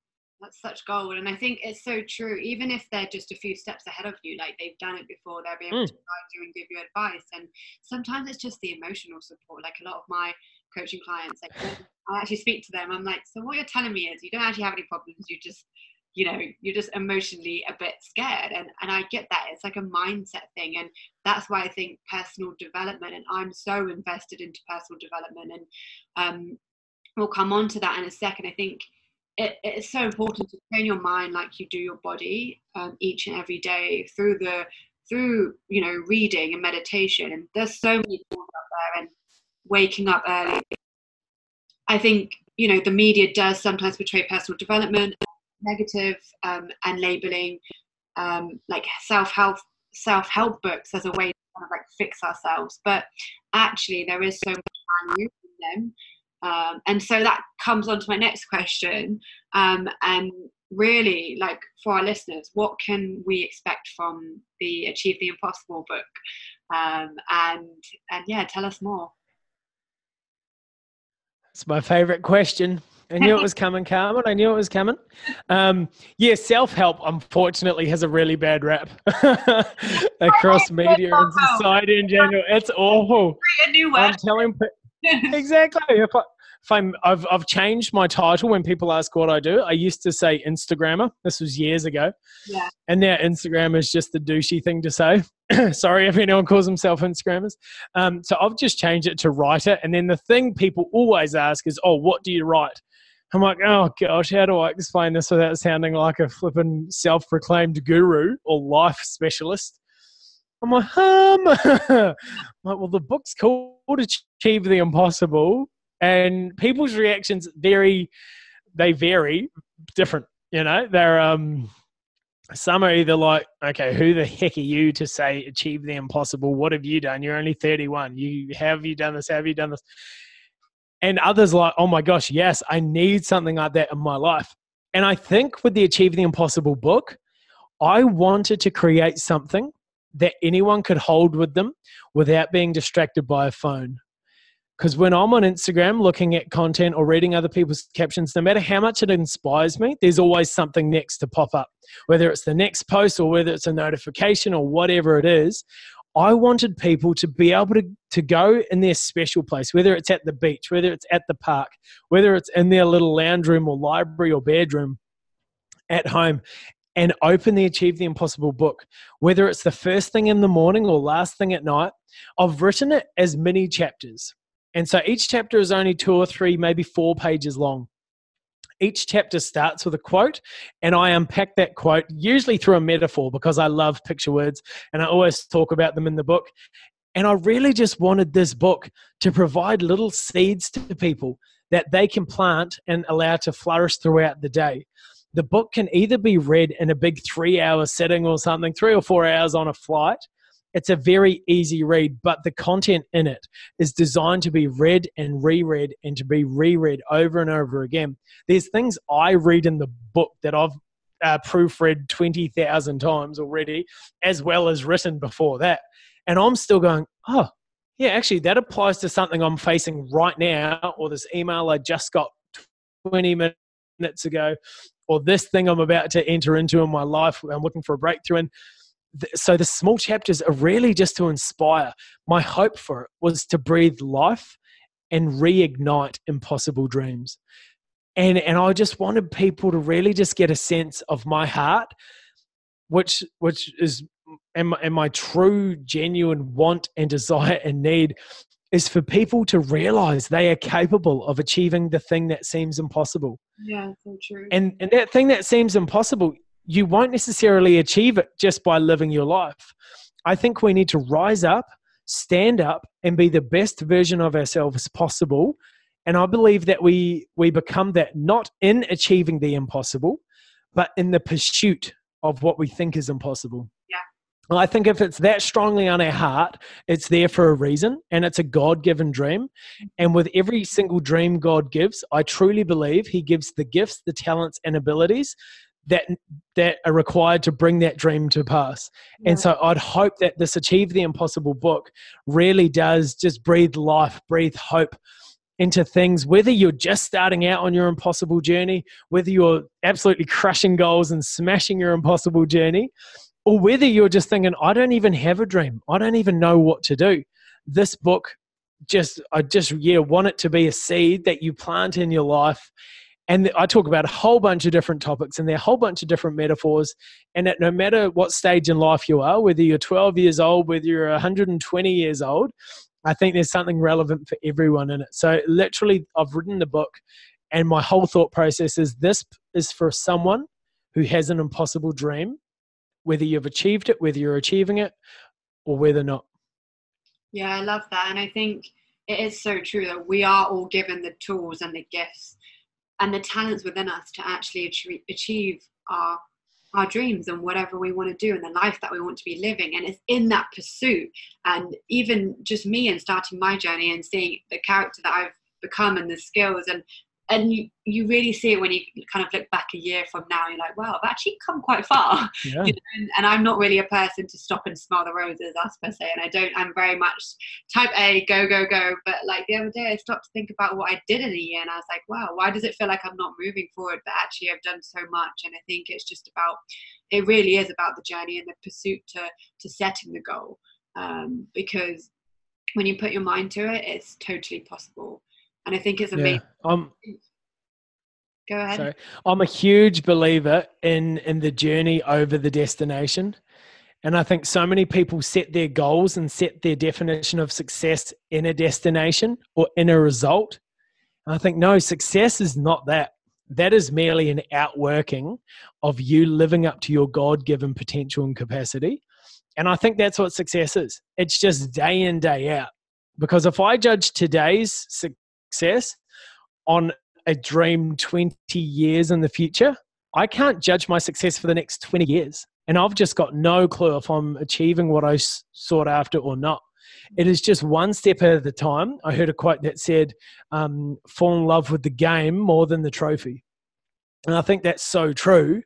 That's such gold. And I think it's so true. Even if they're just a few steps ahead of you, like they've done it before, they'll be able mm. to guide you and give you advice. And sometimes it's just the emotional support. Like a lot of my coaching clients, like, I actually speak to them. I'm like, so what you're telling me is you don't actually have any problems. You just, you know, you're just emotionally a bit scared. And, and I get that. It's like a mindset thing. And that's why I think personal development, and I'm so invested into personal development, and um, we'll come on to that in a second. I think It, it's so important to train your mind like you do your body um, each and every day through the through you know reading and meditation. And there's so many tools out there, and waking up early. I think you know the media does sometimes portray personal development negative um, and labeling um, like self-help self-help books as a way to kind of like fix ourselves, but actually there is so much value in them. Um, and so that comes on to my next question. Um, and really, like for our listeners, what can we expect from the Achieve the Impossible book? Um, and, and yeah, tell us more. It's my favorite question. I knew it was coming, Carmen. I knew it was coming. Um, yeah, self-help, unfortunately, has a really bad rap across media and society in general. It's awful. A new word. I'm telling exactly. If, I, if I'm, I've, I've changed my title when people ask what I do. I used to say Instagrammer. This was years ago. Yeah. And now Instagram is just the douchey thing to say. Sorry if anyone calls themselves Instagrammers. Um, so I've just changed it to writer. And then the thing people always ask is, oh, what do you write? I'm like, oh gosh, how do I explain this without sounding like a flippin' self-proclaimed guru or life specialist? I'm like, um, I'm like, well, the book's called Achieve the Impossible, and people's reactions vary. They vary different, you know. They're um, some are either like, okay, who the heck are you to say achieve the impossible? What have you done? You're only thirty-one. You have you done this? Have you done this? And others like, oh my gosh, yes, I need something like that in my life. And I think with the Achieve the Impossible book, I wanted to create something that anyone could hold with them without being distracted by a phone. Because when I'm on Instagram looking at content or reading other people's captions, no matter how much it inspires me, there's always something next to pop up, whether it's the next post or whether it's a notification or whatever it is. I wanted people to be able to, to go in their special place, whether it's at the beach, whether it's at the park, whether it's in their little lounge room or library or bedroom at home, and open the Achieve the Impossible book, whether it's the first thing in the morning or last thing at night. I've written it as mini chapters. And so each chapter is only two or three, maybe four pages long. Each chapter starts with a quote, and I unpack that quote, usually through a metaphor, because I love picture words and I always talk about them in the book. And I really just wanted this book to provide little seeds to people that they can plant and allow to flourish throughout the day. The book can either be read in a big three-hour sitting or something, three or four hours on a flight. It's a very easy read, but the content in it is designed to be read and reread and to be reread over and over again. There's things I read in the book that I've uh, proofread twenty thousand times already, as well as written before that. And I'm still going, oh, yeah, actually that applies to something I'm facing right now, or this email I just got twenty minutes ago, or this thing I'm about to enter into in my life, I'm looking for a breakthrough in. th- so the small chapters are really just to inspire. My hope for it was to breathe life and reignite impossible dreams. And, and I just wanted people to really just get a sense of my heart, which, which is, and my, and my true, genuine want and desire and need is for people to realize they are capable of achieving the thing that seems impossible. Yeah, so true. And, and that thing that seems impossible, you won't necessarily achieve it just by living your life. I think we need to rise up, stand up, and be the best version of ourselves possible. And I believe that we we become that not in achieving the impossible, but in the pursuit of what we think is impossible. Yeah. Well, I think if it's that strongly on our heart, it's there for a reason, and it's a God-given dream. And with every single dream God gives, I truly believe He gives the gifts, the talents, and abilities that that are required to bring that dream to pass. Yeah. And so I'd hope that this Achieve the Impossible book really does just breathe life, breathe hope into things, whether you're just starting out on your impossible journey, whether you're absolutely crushing goals and smashing your impossible journey, or whether you're just thinking, I don't even have a dream. I don't even know what to do. This book, just I just yeah want it to be a seed that you plant in your life. And I talk about a whole bunch of different topics, and there are a whole bunch of different metaphors. And that no matter what stage in life you are, whether you're twelve years old, whether you're one hundred twenty years old, I think there's something relevant for everyone in it. So literally, I've written the book, and my whole thought process is this is for someone who has an impossible dream, whether you've achieved it, whether you're achieving it, or whether not. Yeah, I love that. And I think it is so true that we are all given the tools and the gifts and the talents within us to actually achieve our our dreams and whatever we want to do and the life that we want to be living. And it's in that pursuit, and even just me and starting my journey and seeing the character that I've become and the skills, and and you, you really see it when you kind of look back a year from now. You're like, wow, I've actually come quite far. Yeah. You know, and, and I'm not really a person to stop and smell the roses, as per se. And I don't, I'm very much type A, go, go, go. But like the other day, I stopped to think about what I did in a year, and I was like, wow, why does it feel like I'm not moving forward? But actually I've done so much. And I think it's just about, it really is about the journey and the pursuit to, to setting the goal. Um, because when you put your mind to it, it's totally possible. And I think it's amazing. Yeah, um, Go ahead. Sorry. I'm a huge believer in, in the journey over the destination. And I think so many people set their goals and set their definition of success in a destination or in a result. And I think, no, success is not that. That is merely an outworking of you living up to your God-given potential and capacity. And I think that's what success is. It's just day in, day out. Because if I judge today's success, success on a dream twenty years in the future, I can't judge my success for the next twenty years. And I've just got no clue if I'm achieving what I sought after or not. It is just one step at a time. I heard a quote that said, um, fall in love with the game more than the trophy. And I think that's so true.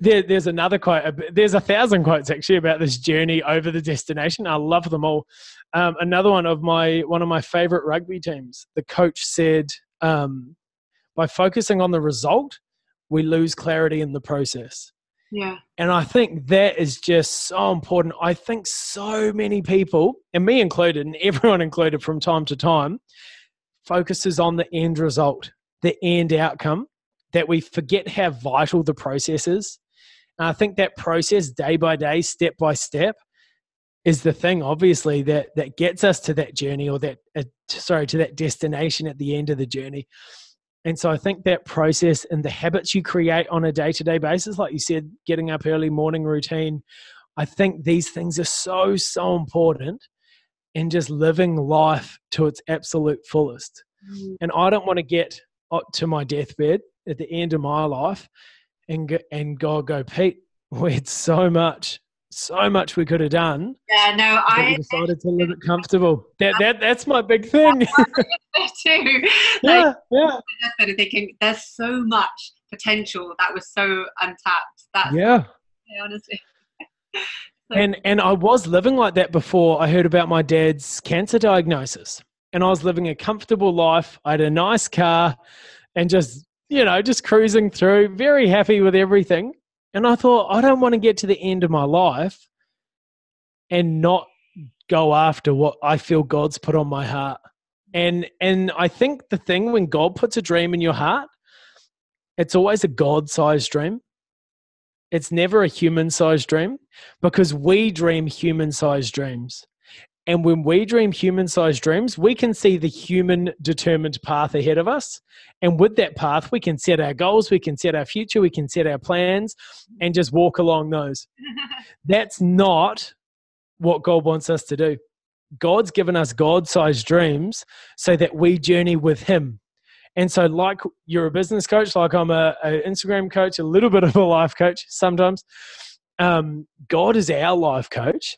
There, there's another quote. There's a thousand quotes actually about this journey over the destination. I love them all. Um, another one of my one of my favorite rugby teams. The coach said, um, "By focusing on the result, we lose clarity in the process." Yeah. And I think that is just so important. I think so many people, and me included, and everyone included, from time to time, focuses on the end result, the end outcome, that we forget how vital the process is. And I think that process, day by day, step by step, is the thing, obviously, that that gets us to that journey or that, uh, sorry, to that destination at the end of the journey. And so I think that process and the habits you create on a day-to-day basis, like you said, getting up early, morning routine, I think these things are so, so important in just living life to its absolute fullest. Mm-hmm. And I don't want to get to my deathbed at the end of my life and go, and God go, Pete, we had so much. So much we could have done. Yeah, no, I decided to live it comfortable. That that that's my big thing. Too. Yeah, like, yeah. I'm thinking there's so much potential that was so untapped. That's, yeah. yeah, honestly. so. And and I was living like that before I heard about my dad's cancer diagnosis. And I was living a comfortable life. I had a nice car, and just you know just cruising through, very happy with everything. And I thought, I don't want to get to the end of my life and not go after what I feel God's put on my heart. And, and I think the thing when God puts a dream in your heart, it's always a God-sized dream. It's never a human-sized dream, because we dream human-sized dreams. And when we dream human-sized dreams, we can see the human-determined path ahead of us. And with that path, we can set our goals, we can set our future, we can set our plans, and just walk along those. That's not what God wants us to do. God's given us God-sized dreams so that we journey with Him. And so, like you're a business coach, like I'm a, a Instagram coach, a little bit of a life coach sometimes. Um, God is our life coach,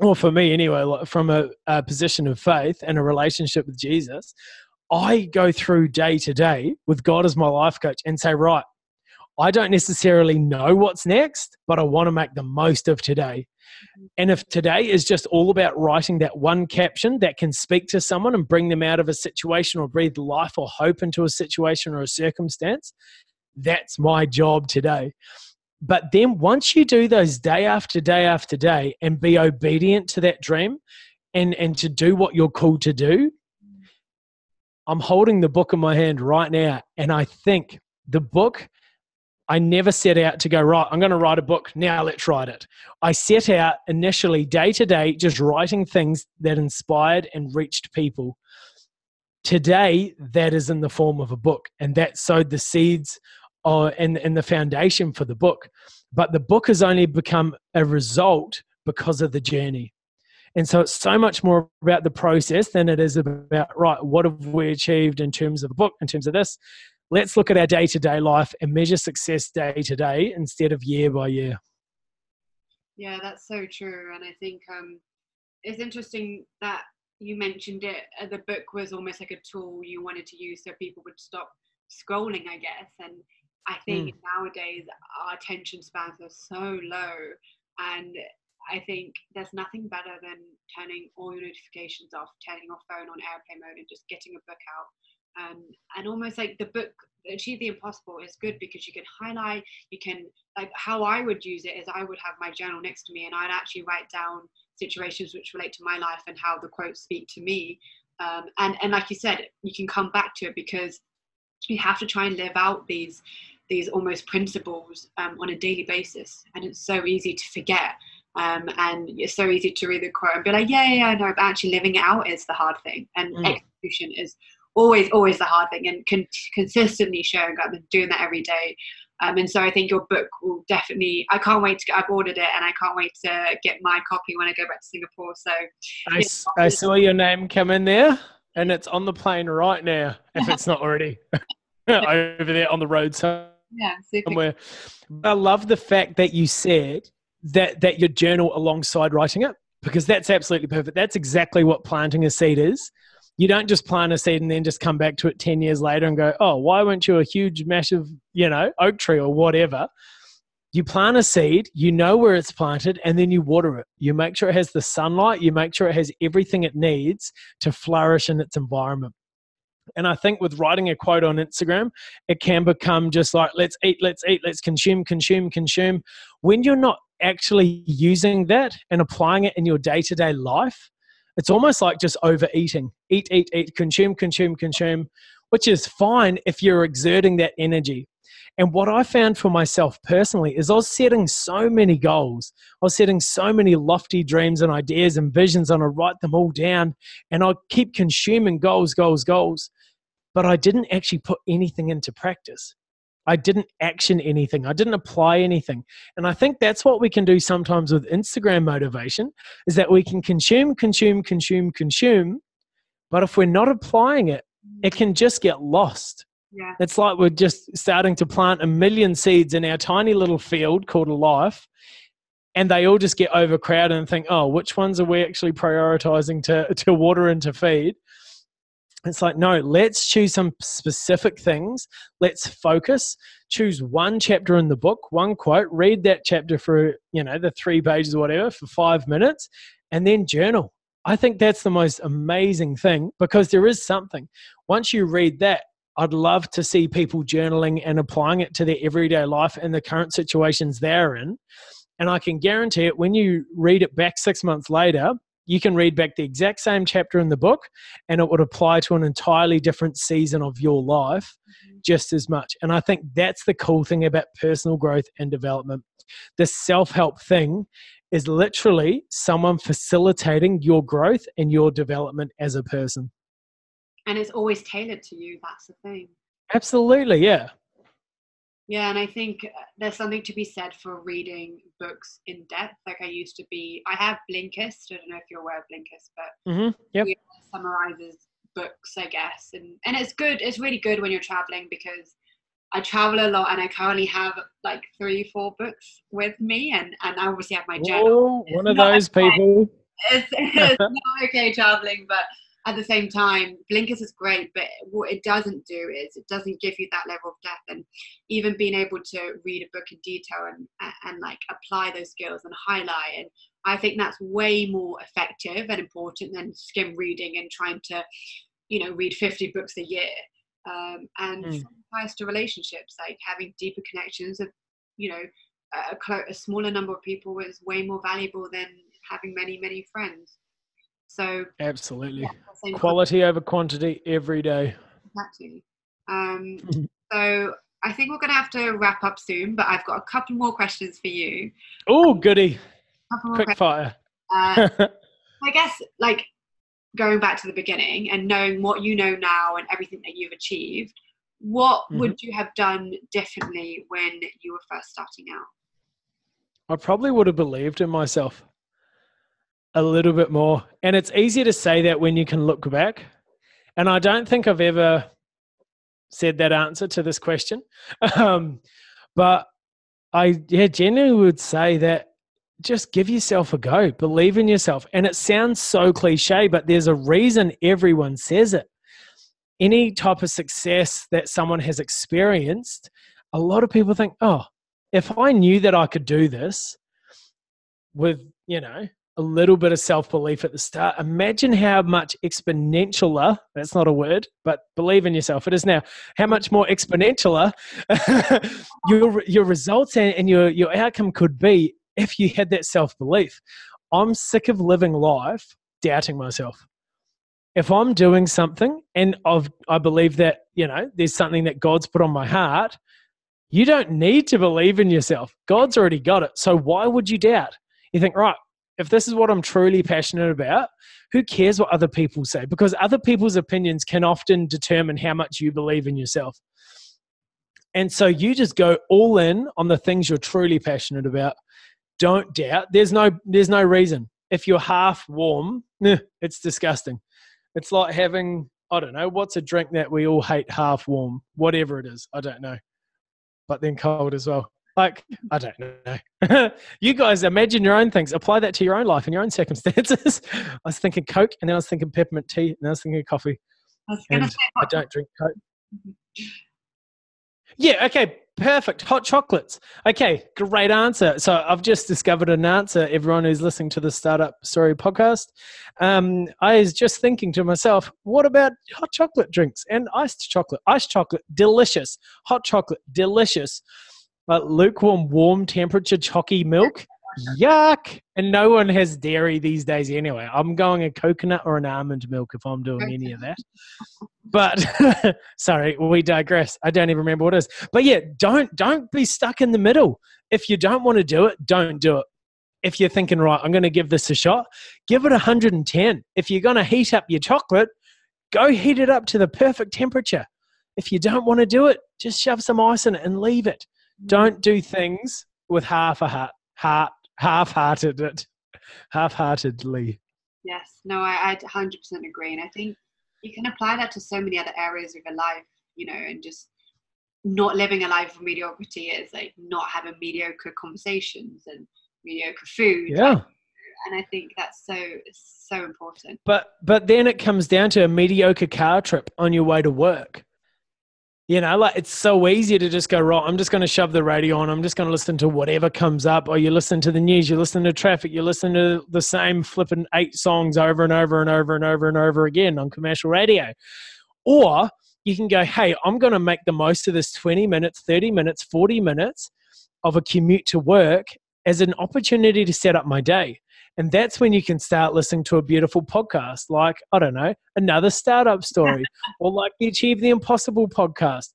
or for me anyway, like from a, a position of faith and a relationship with Jesus. I go through day to day with God as my life coach and say, right, I don't necessarily know what's next, but I want to make the most of today. And if today is just all about writing that one caption that can speak to someone and bring them out of a situation, or breathe life or hope into a situation or a circumstance, that's my job today. But then once you do those day after day after day and be obedient to that dream and, and to do what you're called to do, I'm holding the book in my hand right now. And I think the book, I never set out to go, right, I'm going to write a book. Now let's write it. I set out initially day to day, just writing things that inspired and reached people. Today, that is in the form of a book, and that sowed the seeds uh, and, and the foundation for the book. But the book has only become a result because of the journey. And so it's so much more about the process than it is about, right, what have we achieved in terms of a book, in terms of this? Let's look at our day-to-day life and measure success day-to-day instead of year by year. Yeah, that's so true. And I think um, it's interesting that you mentioned it. The book was almost like a tool you wanted to use so people would stop scrolling, I guess. And I think mm. nowadays our attention spans are so low. And I think there's nothing better than turning all your notifications off, turning your phone on airplane mode, and just getting a book out. Um, and almost like the book Achieve the Impossible is good because you can highlight, you can, like how I would use it is I would have my journal next to me and I'd actually write down situations which relate to my life and how the quotes speak to me. Um, and, and like you said, you can come back to it because you have to try and live out these, these almost principles um, on a daily basis. And it's so easy to forget. Um, and it's so easy to read the quote and be like, yeah, yeah, I know, but actually living it out is the hard thing. And mm. execution is always, always the hard thing, and con- consistently showing up and doing that every day. Um, and so I think your book will definitely, I can't wait to get, I've ordered it and I can't wait to get my copy when I go back to Singapore. So I, yeah. I saw your name come in there and it's on the plane right now, if it's not already over there on the road somewhere. Yeah, super. I love the fact that you said that, that your journal alongside writing it, because that's absolutely perfect. That's exactly what planting a seed is. You don't just plant a seed and then just come back to it ten years later and go, oh, why weren't you a huge, massive, you know, oak tree or whatever? You plant a seed, you know where it's planted, and then you water it. You make sure it has the sunlight. You make sure it has everything it needs to flourish in its environment. And I think with writing a quote on Instagram, it can become just like, let's eat, let's eat, let's consume, consume, consume. When you're not actually using that and applying it in your day-to-day life, it's almost like just overeating, eat, eat, eat, consume, consume, consume, which is fine if you're exerting that energy. And what I found for myself personally is I was setting so many goals. I was setting so many lofty dreams and ideas and visions, and I write them all down and I keep consuming goals, goals, goals, but I didn't actually put anything into practice. I didn't action anything. I didn't apply anything. And I think that's what we can do sometimes with Instagram motivation, is that we can consume, consume, consume, consume. But if we're not applying it, it can just get lost. Yeah. It's like we're just starting to plant a million seeds in our tiny little field called a life. And they all just get overcrowded and think, oh, which ones are we actually prioritizing to, to water and to feed? It's like, no, let's choose some specific things. Let's focus, choose one chapter in the book, one quote, read that chapter for, you know, the three pages or whatever for five minutes, and then journal. I think that's the most amazing thing, because there is something. Once you read that, I'd love to see people journaling and applying it to their everyday life and the current situations they're in, And I can guarantee it, when you read it back six months later, you can read back the exact same chapter in the book and it would apply to an entirely different season of your life just as much. And I think that's the cool thing about personal growth and development. The self-help thing is literally someone facilitating your growth and your development as a person. And it's always tailored to you. That's the thing. Absolutely. Yeah. Yeah, and I think there's something to be said for reading books in depth. Like I used to be, I have Blinkist. I don't know if you're aware of Blinkist, but mm-hmm, yep. It summarizes books, I guess. And, and it's good. It's really good when you're traveling, because I travel a lot and I currently have like three, four books with me. And, and I obviously have my journal. Whoa, one of those people. It's, it's not okay traveling, but at the same time, Blinkist is great, but what it doesn't do is it doesn't give you that level of depth, and even being able to read a book in detail and, and like apply those skills and highlight. And I think that's way more effective and important than skim reading and trying to, you know, read fifty books a year. Um, and mm. applies to relationships, like having deeper connections with, you know, a, a smaller number of people is way more valuable than having many, many friends. So absolutely, yeah, quality over quantity every day. Exactly. Um, so I think we're going to have to wrap up soon, but I've got a couple more questions for you. Oh, goody! Quick fire. Uh, I guess, like going back to the beginning and knowing what you know now and everything that you've achieved, what mm-hmm. would you have done differently when you were first starting out? I probably would have believed in myself a little bit more. And it's easier to say that when you can look back. And I don't think I've ever said that answer to this question. Um, but I yeah, generally would say that just give yourself a go, believe in yourself. And it sounds so cliche, but there's a reason everyone says it. Any type of success that someone has experienced, a lot of people think, oh, if I knew that I could do this with, you know, a little bit of self-belief at the start, imagine how much exponentialer, that's not a word, but believe in yourself, it is now, how much more exponentialer your your results and, and your, your outcome could be if you had that self-belief. I'm sick of living life doubting myself. If I'm doing something and I've, I believe that, you know, there's something that God's put on my heart, you don't need to believe in yourself. God's already got it. So why would you doubt? You think, right, if this is what I'm truly passionate about, who cares what other people say? Because other people's opinions can often determine how much you believe in yourself. And so you just go all in on the things you're truly passionate about. Don't doubt. There's no, there's no reason. If you're half warm, it's disgusting. It's like having, I don't know, what's a drink that we all hate half warm? Whatever it is, I don't know. But then cold as well. Like, I don't know. You guys imagine your own things. Apply that to your own life and your own circumstances. I was thinking Coke, and then I was thinking peppermint tea, and then I was thinking coffee. I was going to say I don't drink Coke. Yeah, okay, perfect. Hot chocolates. Okay, great answer. So I've just discovered an answer, everyone who's listening to the Startup Story podcast. Um, I was just thinking to myself, what about hot chocolate drinks and iced chocolate? Iced chocolate, delicious. Hot chocolate, delicious. Like lukewarm, warm temperature, chalky milk, yuck. And no one has dairy these days anyway. I'm going a coconut or an almond milk if I'm doing any of that. But sorry, we digress. I don't even remember what it is. But yeah, don't, don't be stuck in the middle. If you don't want to do it, don't do it. If you're thinking, right, I'm going to give this a shot, give it one hundred and ten. If you're going to heat up your chocolate, go heat it up to the perfect temperature. If you don't want to do it, just shove some ice in it and leave it. Don't do things with half a heart, heart, half-hearted it, half-heartedly. Yes, no, I, I one hundred percent agree. And I think you can apply that to so many other areas of your life, you know, and just not living a life of mediocrity is like not having mediocre conversations and mediocre food. Yeah. And I think that's so, so important. But, but then it comes down to a mediocre car trip on your way to work. You know, like it's so easy to just go, right, I'm just going to shove the radio on. I'm just going to listen to whatever comes up. Or you listen to the news, you listen to traffic, you listen to the same flipping eight songs over and over and over and over and over again on commercial radio. Or you can go, hey, I'm going to make the most of this twenty minutes, thirty minutes, forty minutes of a commute to work as an opportunity to set up my day. And that's when you can start listening to a beautiful podcast like, I don't know, Another Startup Story or like the Achieve the Impossible podcast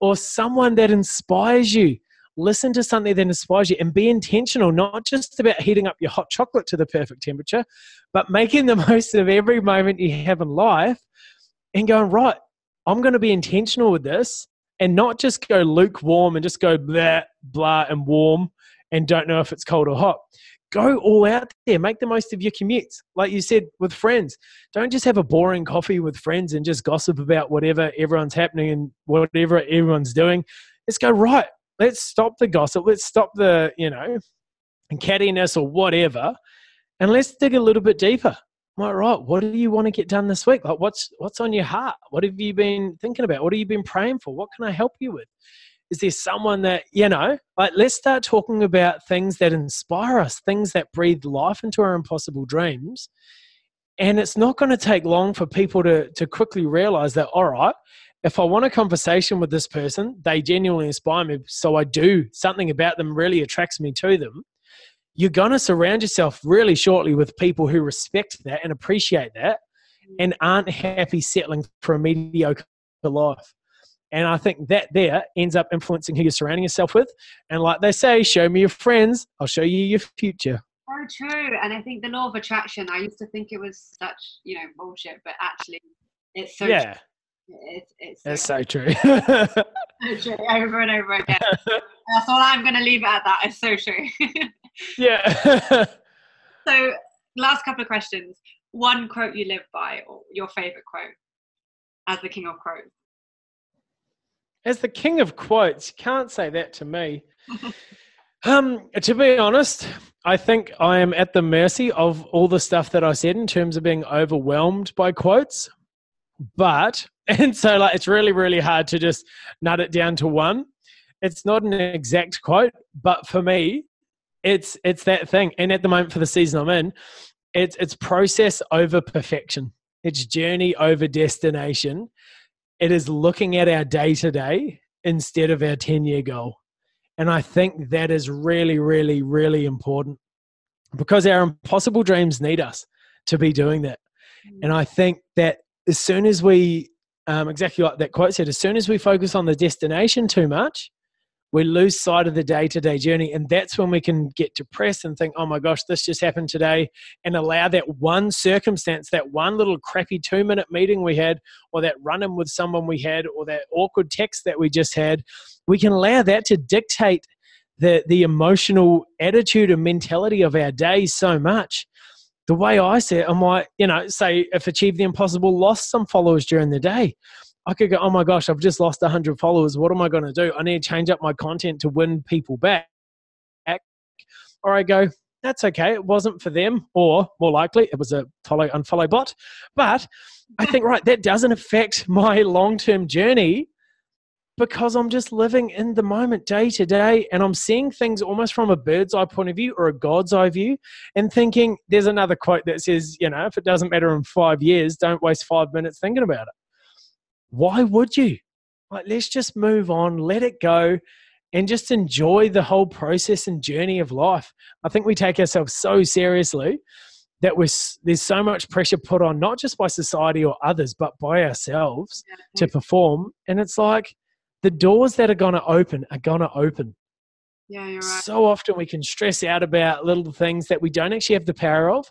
or someone that inspires you. Listen to something that inspires you and be intentional, not just about heating up your hot chocolate to the perfect temperature, but making the most of every moment you have in life and going, right, I'm going to be intentional with this and not just go lukewarm and just go blah, blah and warm and don't know if it's cold or hot. Go all out there. Make the most of your commutes. Like you said, with friends, don't just have a boring coffee with friends and just gossip about whatever everyone's happening and whatever everyone's doing. Let's go, right, let's stop the gossip. Let's stop the, you know, cattiness or whatever. And let's dig a little bit deeper. All right, what do you want to get done this week? Like what's, what's on your heart? What have you been thinking about? What have you been praying for? What can I help you with? Is there someone that, you know, like let's start talking about things that inspire us, things that breathe life into our impossible dreams. And it's not going to take long for people to, to quickly realize that, all right, if I want a conversation with this person, they genuinely inspire me. So I do something about them really attracts me to them. You're going to surround yourself really shortly with people who respect that and appreciate that and aren't happy settling for a mediocre life. And I think that there ends up influencing who you're surrounding yourself with. And like they say, show me your friends, I'll show you your future. So true. And I think the law of attraction, I used to think it was such, you know, bullshit, but actually it's so yeah. true. It's, it's That's so true. so true. Over and over again. That's all I'm going to leave it at that. It's so true. yeah. So last couple of questions. One quote you live by or your favorite quote as the king of quotes. As the king of quotes, you can't say that to me. um, to be honest, I think I am at the mercy of all the stuff that I said in terms of being overwhelmed by quotes. But, and so like, it's really, really hard to just nut it down to one. It's not an exact quote, but for me, it's, it's that thing. And at the moment for the season I'm in, it's, it's process over perfection. It's journey over destination. It is looking at our day to day instead of our ten year goal. And I think that is really, really, really important because our impossible dreams need us to be doing that. And I think that as soon as we, um, exactly like that quote said, as soon as we focus on the destination too much, we lose sight of the day to day journey. And that's when we can get depressed and think, oh my gosh, this just happened today, and allow that one circumstance, that one little crappy two minute meeting we had, or that run in with someone we had, or that awkward text that we just had. We can allow that to dictate the, the emotional attitude and mentality of our day so much. The way I see it, I might, you know, say if Achieve the Impossible lost some followers during the day, I could go, oh my gosh, I've just lost one hundred followers. What am I going to do? I need to change up my content to win people back. Or I go, that's okay, it wasn't for them. Or more likely, it was a follow, unfollow bot. But I think, right, that doesn't affect my long-term journey because I'm just living in the moment day to day, and I'm seeing things almost from a bird's eye point of view or a God's eye view, and thinking, there's another quote that says, you know, if it doesn't matter in five years, don't waste five minutes thinking about it. Why would you? Like, let's just move on, let it go, and just enjoy the whole process and journey of life. I think we take ourselves so seriously that we're, there's so much pressure put on, not just by society or others, but by ourselves to perform. And it's like the doors that are going to open are going to open. Yeah, you're right. So often we can stress out about little things that we don't actually have the power of.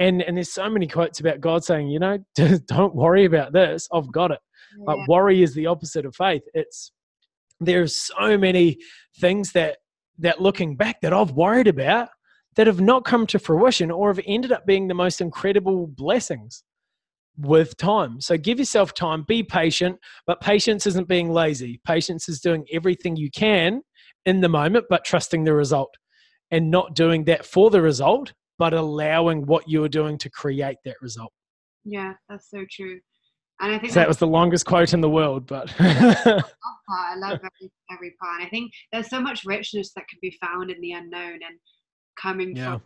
And, and there's so many quotes about God saying, you know, don't worry about this, I've got it. Yeah. Like worry is the opposite of faith. It's, there's so many things that, that looking back that I've worried about that have not come to fruition or have ended up being the most incredible blessings with time. So give yourself time, be patient, but patience isn't being lazy. Patience is doing everything you can in the moment, but trusting the result and not doing that for the result, but allowing what you're doing to create that result. Yeah, that's so true. And I think so that was the longest quote in the world, but I love that. I love every, every part. And I think there's so much richness that can be found in the unknown and coming yeah. from,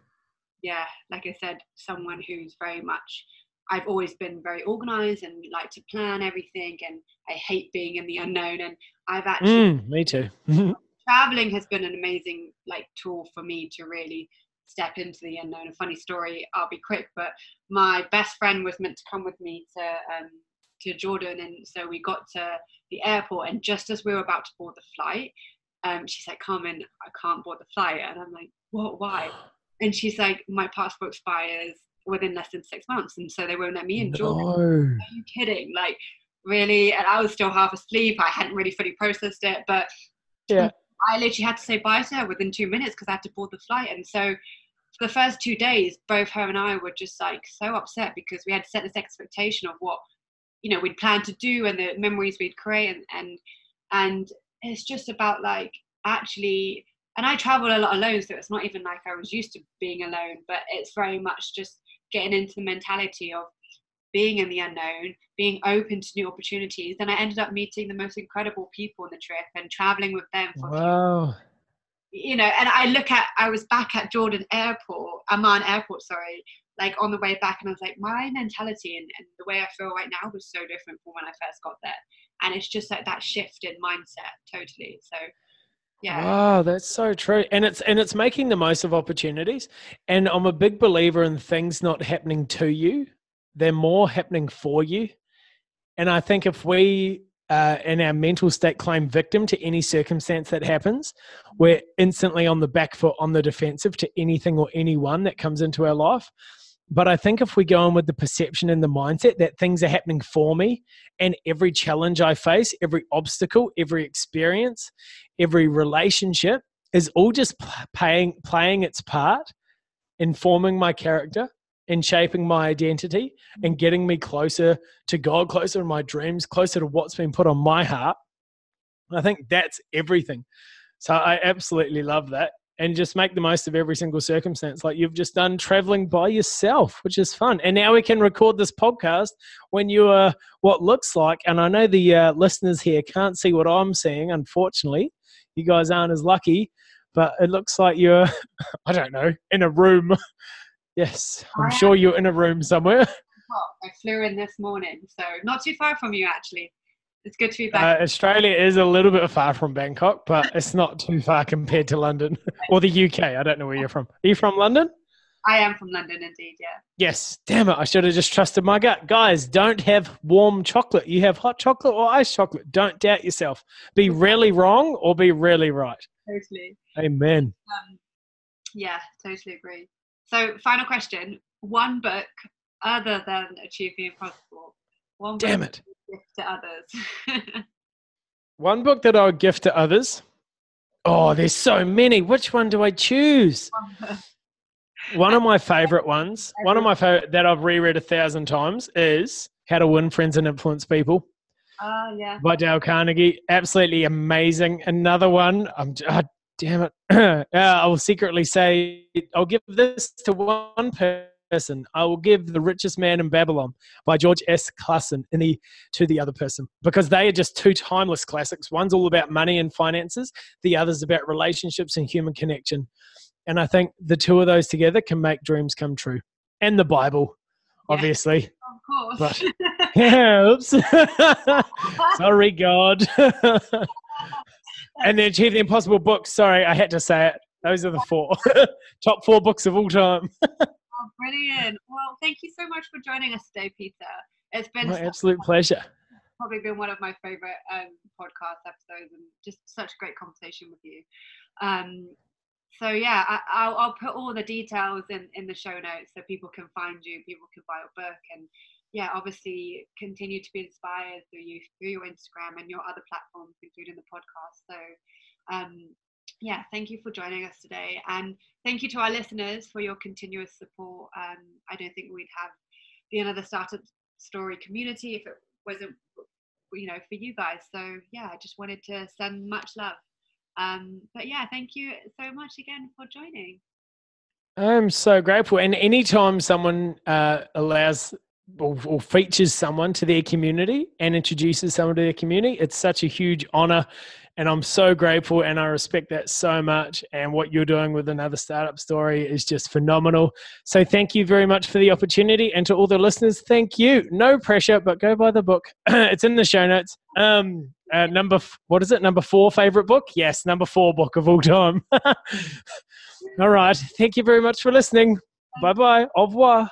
yeah, like I said, someone who's very much, I've always been very organized and like to plan everything. And I hate being in the unknown. And I've actually, mm, me too. traveling has been an amazing like tool for me to really step into the unknown. A funny story, I'll be quick, but my best friend was meant to come with me to um, to Jordan, and so we got to the airport, and just as we were about to board the flight, um, she's like, Carmen, I can't board the flight. And I'm like, what, why? And she's like, my passport expires within less than six months, and so they won't let me in. No. Jordan, are you kidding? Like, really? And I was still half asleep. I hadn't really fully processed it, but yeah. I literally had to say bye to her within two minutes because I had to board the flight. And so for the first two days, both her and I were just like so upset because we had set this expectation of what, you know, we'd planned to do and the memories we'd create. And, and, and it's just about like, actually, and I travel a lot alone, so it's not even like I was used to being alone, but it's very much just getting into the mentality of being in the unknown, being open to new opportunities. And I ended up meeting the most incredible people on the trip and traveling with them for wow. You know, and I look at, I was back at Jordan Airport, Amman Airport, sorry, like on the way back, and I was like, my mentality and, and the way I feel right now was so different from when I first got there. And it's just like that shift in mindset, totally. So yeah. Wow, that's so true. And it's and it's making the most of opportunities. And I'm a big believer in things not happening to you. They're more happening for you. And I think if we, uh, in our mental state, claim victim to any circumstance that happens, we're instantly on the back foot, on the defensive to anything or anyone that comes into our life. But I think if we go in with the perception and the mindset that things are happening for me, and every challenge I face, every obstacle, every experience, every relationship is all just playing, playing its part in forming my character, in shaping my identity, and getting me closer to God, closer to my dreams, closer to what's been put on my heart. I think that's everything. So I absolutely love that. And just make the most of every single circumstance, like you've just done traveling by yourself, which is fun. And now we can record this podcast when you are what looks like, and I know the uh, listeners here can't see what I'm seeing, unfortunately. You guys aren't as lucky, but it looks like you're, I don't know, in a room. Yes, I'm sure you're in a room somewhere. I flew in this morning, so not too far from you, actually. It's good to be back. Uh, Australia is a little bit far from Bangkok, but it's not too far compared to London or the U K. I don't know where you're from. Are you from London? I am from London, indeed, yeah. Yes, damn it. I should have just trusted my gut. Guys, don't have warm chocolate. You have hot chocolate or iced chocolate. Don't doubt yourself. Be really wrong or be really right. Totally. Amen. Um, yeah, totally agree. So, final question. One book other than Achieve the Impossible. One Damn book it. That gift to others. One book that I would gift to others. Oh, there's so many. Which one do I choose? One of my favorite ones, one of my favorite that I've reread a thousand times is How to Win Friends and Influence People. Oh, yeah. By Dale Carnegie. Absolutely amazing. Another one. I'm. I, Damn it. uh, I will secretly say, I'll give this to one person. I will give The Richest Man in Babylon by George S. Clason in the, to the other person, because they are just two timeless classics. One's all about money and finances. The other's about relationships and human connection. And I think the two of those together can make dreams come true. And the Bible, obviously. Yeah. Of course. But, yeah, oops. Sorry, God. And the Achieve the Impossible books. Sorry, I had to say it. Those are the four. Top four books of all time. Oh, brilliant. Well, thank you so much for joining us today, Peter. It's been my absolute fun. pleasure. It's probably been one of my favorite um, podcast episodes, and just such great conversation with you. Um, so, yeah, I, I'll, I'll put all the details in, in the show notes so people can find you, people can buy your book, and yeah, obviously continue to be inspired through you, through your Instagram and your other platforms, including the podcast. So um, yeah, thank you for joining us today. And thank you to our listeners for your continuous support. Um, I don't think we'd have the Another Startup Story community if it wasn't, you know, for you guys. So yeah, I just wanted to send much love. Um, but yeah, thank you so much again for joining. I'm so grateful. And anytime someone uh, allows Or, or features someone to their community and introduces someone to their community, it's such a huge honor, and I'm so grateful, and I respect that so much. And what you're doing with Another Startup Story is just phenomenal, so thank you very much for the opportunity. And to all the listeners, thank you. No pressure, but go buy the book. It's in the show notes. Um Uh, number, f- what is it? Number four favorite book? Yes, number four book of all time. All right. Thank you very much for listening. Bye-bye. Au revoir.